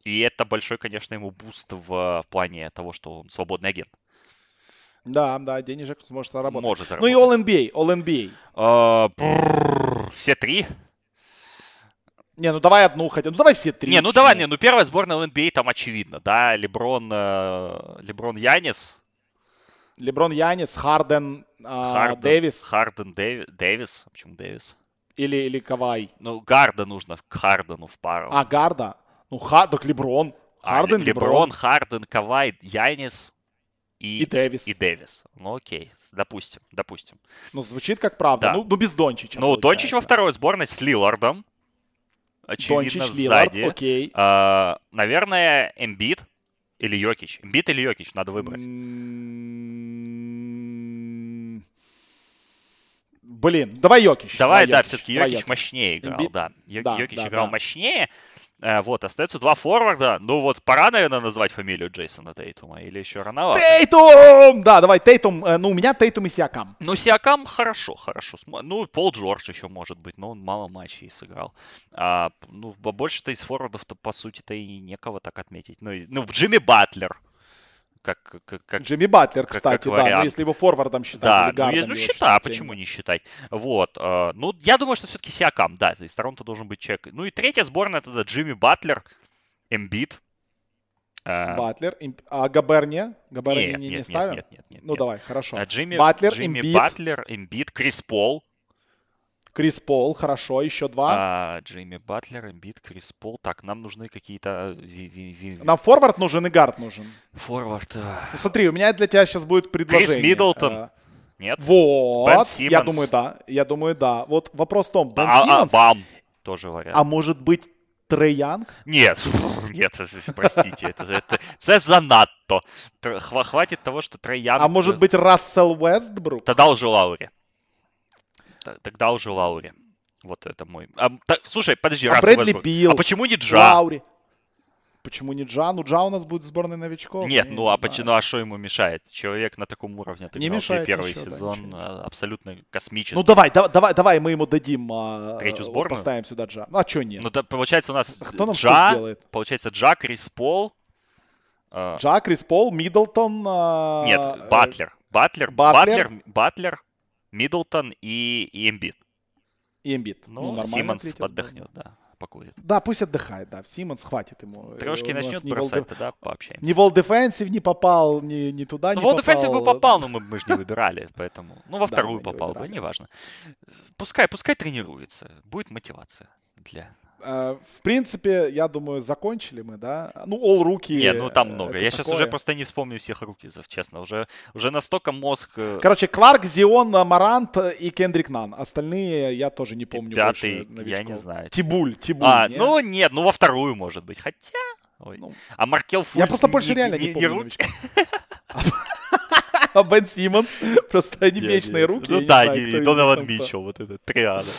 И это большой, конечно, ему буст в, в плане того, что он свободный агент. Да, да, денежек сможет заработать. Может заработать. Ну и All-эн би эй, All-эн би эй. Uh, brrr, все три. Не, ну давай одну хотя. Ну давай все три. Не, ну давай, не, ну первая сборная эн би эй там очевидно, да, Леброн, Леброн Янис. Леброн Янис, Харден, Харден Дэвис. Харден Дэви, Дэвис, почему Дэвис? Или, или Кавай. Ну, Гарда нужно, к Хардену в пару. А, Гарда? Ну, Хар, так Леброн. Харден, а, Леброн. Леброн, Харден, Кавай, Янис. И, и Дэвис. И Дэвис. Ну окей, допустим, допустим. Ну звучит как правда, да. ну, ну без Дончича. Ну, получается. Дончич во второй сборной с Лилардом. Очевидно, Дончич, сзади. Лилард, окей. А, наверное, Эмбит или Йокич. Эмбит или Йокич надо выбрать. Mm-hmm. Блин, давай Йокич. Давай, давай да, Йокич. Все-таки Йокич, Йокич мощнее играл. Эмбит? Да, Йо- да Йокич да, играл да. мощнее. А, вот, остается два форварда. Ну вот, пора, наверное, назвать фамилию Джейсона Тейтума или еще рановато. Тейтум! Да, давай, Тейтум. Ну, у меня Тейтум и Сиакам. Ну, Сиакам хорошо, хорошо. Ну, Пол Джордж еще может быть, но он мало матчей сыграл. А, ну, больше-то из форвардов-то, по сути-то, и некого так отметить. Ну, и, ну Джимми Батлер. Как, как, как, Джимми Батлер, как, кстати, как да, ну, если его форвардом считать. Да, или гардом, ну, ну считай, а почему не считать? Вот, э, ну, я думаю, что все-таки Сиакам, да, из Торонто должен быть человек. Ну и третья сборная, тогда Джимми Батлер, Эмбит. Э, Батлер, имп... а Габерния? Габерния нет, не, не нет, ставим? Нет, нет, нет, нет. Ну, нет. Давай, хорошо. Джимми Батлер, Джимми Эмбит. Батлер, Эмбит, Крис Пол. Крис Пол, хорошо, еще два. А, Джейми Батлер, Эмбит, Крис Пол. Так, нам нужны какие-то... Нам форвард нужен и гард нужен. Форвард. Ну, смотри, у меня для тебя сейчас будет предложение. Крис Миддлтон. Нет? Вот. Я думаю, да. Я думаю, да. Вот вопрос в том, Бен Симмонс... А, бам. Тоже вариант. А может быть, Трей Янг? Нет. Нет, простите. Это занадто. Хватит того, что Трей Янг... А может быть, Рассел Уэстбрук? Тогда уже Лаури. Тогда уже Лаури. Вот это мой... А, так, слушай, подожди, а раз... Брэдли Билл. А почему не Джа? Лаури. Почему не Джа? Ну, Джа у нас будет в сборной новичков. Нет, я ну не а почему, а что ему мешает? Человек на таком уровне. Не мешает первый ничего, сезон да, абсолютно космический. Ну, давай, давай, давай мы ему дадим... Третью сборную? Поставим сюда Джа. Ну, а что нет? Ну, да, получается у нас Кто нам Джа, сделает? Получается Джа, Крис Пол. Джа, Крис Пол, Миддлтон. А... Нет, Батлер. Батлер, Батлер, Батлер. Миддлтон и, и Эмбит. И Эмбит. Ну, ну Симмонс отдохнет, сборную. Да, покурит. Да, пусть отдыхает, да. Симмонс хватит ему. Трешки начнет бросать, тогда пообщаемся. Ни World Defensive не попал, ни, ни туда не World попал. World Defensive бы попал, но мы, мы же не выбирали, поэтому... Ну, во вторую да, попал бы, неважно. Пускай, пускай тренируется, будет мотивация для... В принципе, я думаю, закончили мы, да? Ну, all-rookie. Нет, ну там много. Я такое. Сейчас уже просто не вспомню всех рукизов, честно. Уже, уже настолько мозг... Короче, Кларк, Зион, Марант и Кендрик Нан. Остальные я тоже не помню. Пятый, больше новичков. Я не знаю. Тибуль, Тибуль. А, нет? Ну нет, ну во вторую, может быть. Хотя... Ой. Ну, а Маркел Фульс... Я просто больше не, реально не, не помню новичков. А Бен Симмонс просто они вечные руки. Ну да, и Донован Митчелл, вот это триада.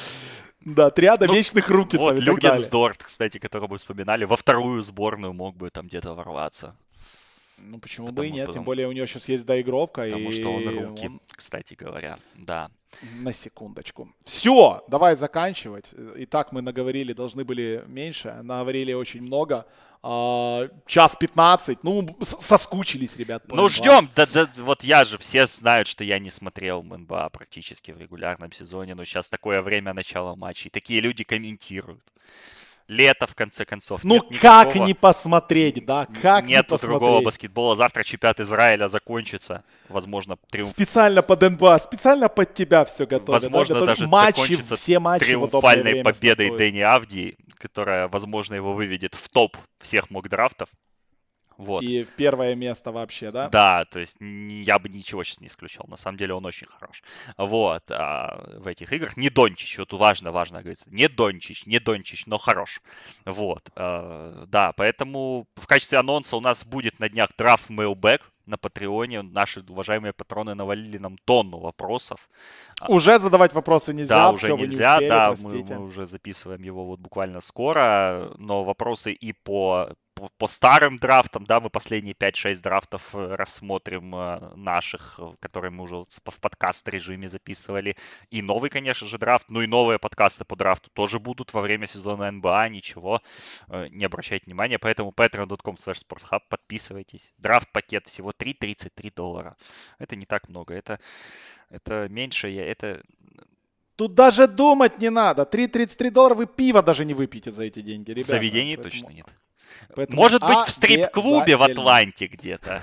Да, триада ну, вечных рукисов вот, и так далее. Люгенсдорф, кстати, которого мы вспоминали, во вторую сборную мог бы там где-то ворваться. Ну, почему потому, бы и нет, потому... тем более у него сейчас есть доигровка. Потому и... что он руки, он... кстати говоря, да. На секундочку. Все, давай заканчивать. Итак, мы наговорили, должны были меньше, наговорили очень много. Час пятнадцать, ну, соскучились, ребят. Ну, ждем, да, да, вот я же, все знают, что я не смотрел эн бэ а практически в регулярном сезоне, но сейчас такое время начала матчей, такие люди комментируют. Лето, в конце концов. Ну, нет как никакого... не посмотреть, да? Как Нету не посмотреть? Нет другого баскетбола. Завтра чемпионат Израиля закончится. Возможно, триумф. Специально под эн бэ а, специально под тебя все готовят. Возможно, да, готовят даже матчи, все матчи триумфальной победой стартует. Дэнни Авдии, которая, возможно, его выведет в топ всех мокдрафтов. Вот. И в первое место вообще, да? Да, то есть я бы ничего сейчас не исключал. На самом деле он очень хорош. Вот, а в этих играх не Дончич, вот важно, важно говорится, не Дончич, не Дончич, но хорош. Вот, а, да, поэтому в качестве анонса у нас будет на днях драфт mailback на Патреоне. Наши уважаемые патроны навалили нам тонну вопросов. Уже задавать вопросы нельзя, да, уже все, нельзя, вы не успели, да, простите. Мы, мы уже записываем его вот буквально скоро, но вопросы и по... По старым драфтам, да, мы последние пять-шесть драфтов рассмотрим наших, которые мы уже в подкаст-режиме записывали. И новый, конечно же, драфт, ну и новые подкасты по драфту тоже будут во время сезона эн бэ а, ничего, не обращайте внимания. Поэтому patreon dot com slash sporthub, подписывайтесь. Драфт-пакет всего три тридцать три доллара. Это не так много, это, это меньше, это... Тут даже думать не надо. три тридцать три доллара вы пива даже не выпьете за эти деньги, ребята. В заведении поэтому... точно нет. Поэтому может быть, в стрип-клубе в Атланте где-то.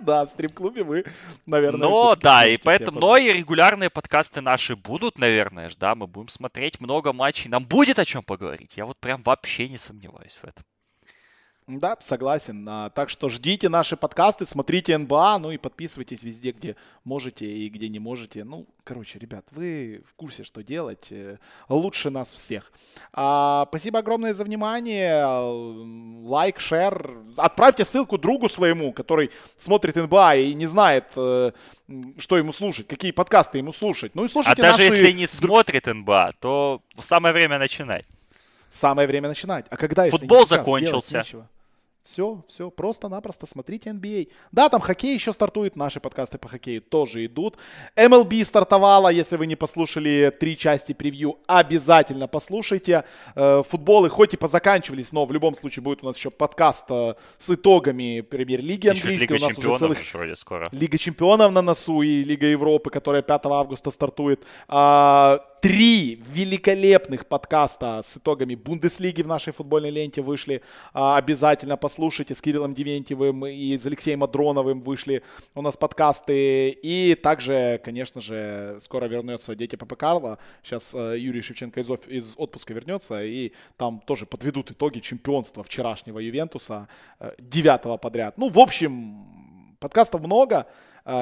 Да, в стрип-клубе вы, наверное, но да, и поэтому, но и регулярные подкасты наши будут, наверное, да, мы будем смотреть много матчей. Нам будет о чем поговорить. Я вот прям вообще не сомневаюсь в этом. Да, согласен. Так что ждите наши подкасты, смотрите эн бэ а, ну и подписывайтесь везде, где можете и где не можете. Ну, короче, ребят, вы в курсе, что делать. Лучше нас всех. А, спасибо огромное за внимание. Лайк, шер. Отправьте ссылку другу своему, который смотрит эн бэ а и не знает, что ему слушать, какие подкасты ему слушать. Ну и слушайте наши... А даже наши... если не смотрит эн бэ а, то самое время начинать. Самое время начинать. А когда, если футбол не сейчас, закончился. Все, все, просто-напросто смотрите эн бэ а. Да, там хоккей еще стартует, наши подкасты по хоккею тоже идут. эм эл би стартовала, если вы не послушали три части превью, обязательно послушайте. Футболы хоть и позаканчивались, но в любом случае будет у нас еще подкаст с итогами премьер-лиги английской. Лига у нас чемпионов уже целых... вроде скоро. Лига чемпионов на носу и Лига Европы, которая пятого августа стартует. Три великолепных подкаста с итогами Бундеслиги в нашей футбольной ленте вышли. Обязательно послушайте. С Кириллом Дементьевым и с Алексеем Адроновым вышли у нас подкасты. И также, конечно же, скоро вернется «Дети Папы Карло». Сейчас Юрий Шевченко из отпуска вернется. И там тоже подведут итоги чемпионства вчерашнего Ювентуса. Девятого подряд. Ну, в общем, подкастов много.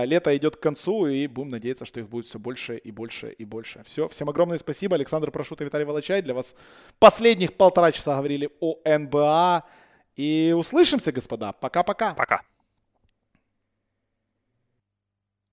Лето идет к концу, и будем надеяться, что их будет все больше и больше и больше. Все, всем огромное спасибо. Александр Прошут и Виталий Волочай. Для вас последних полтора часа говорили о Н Б А. И услышимся, господа. Пока-пока. Пока.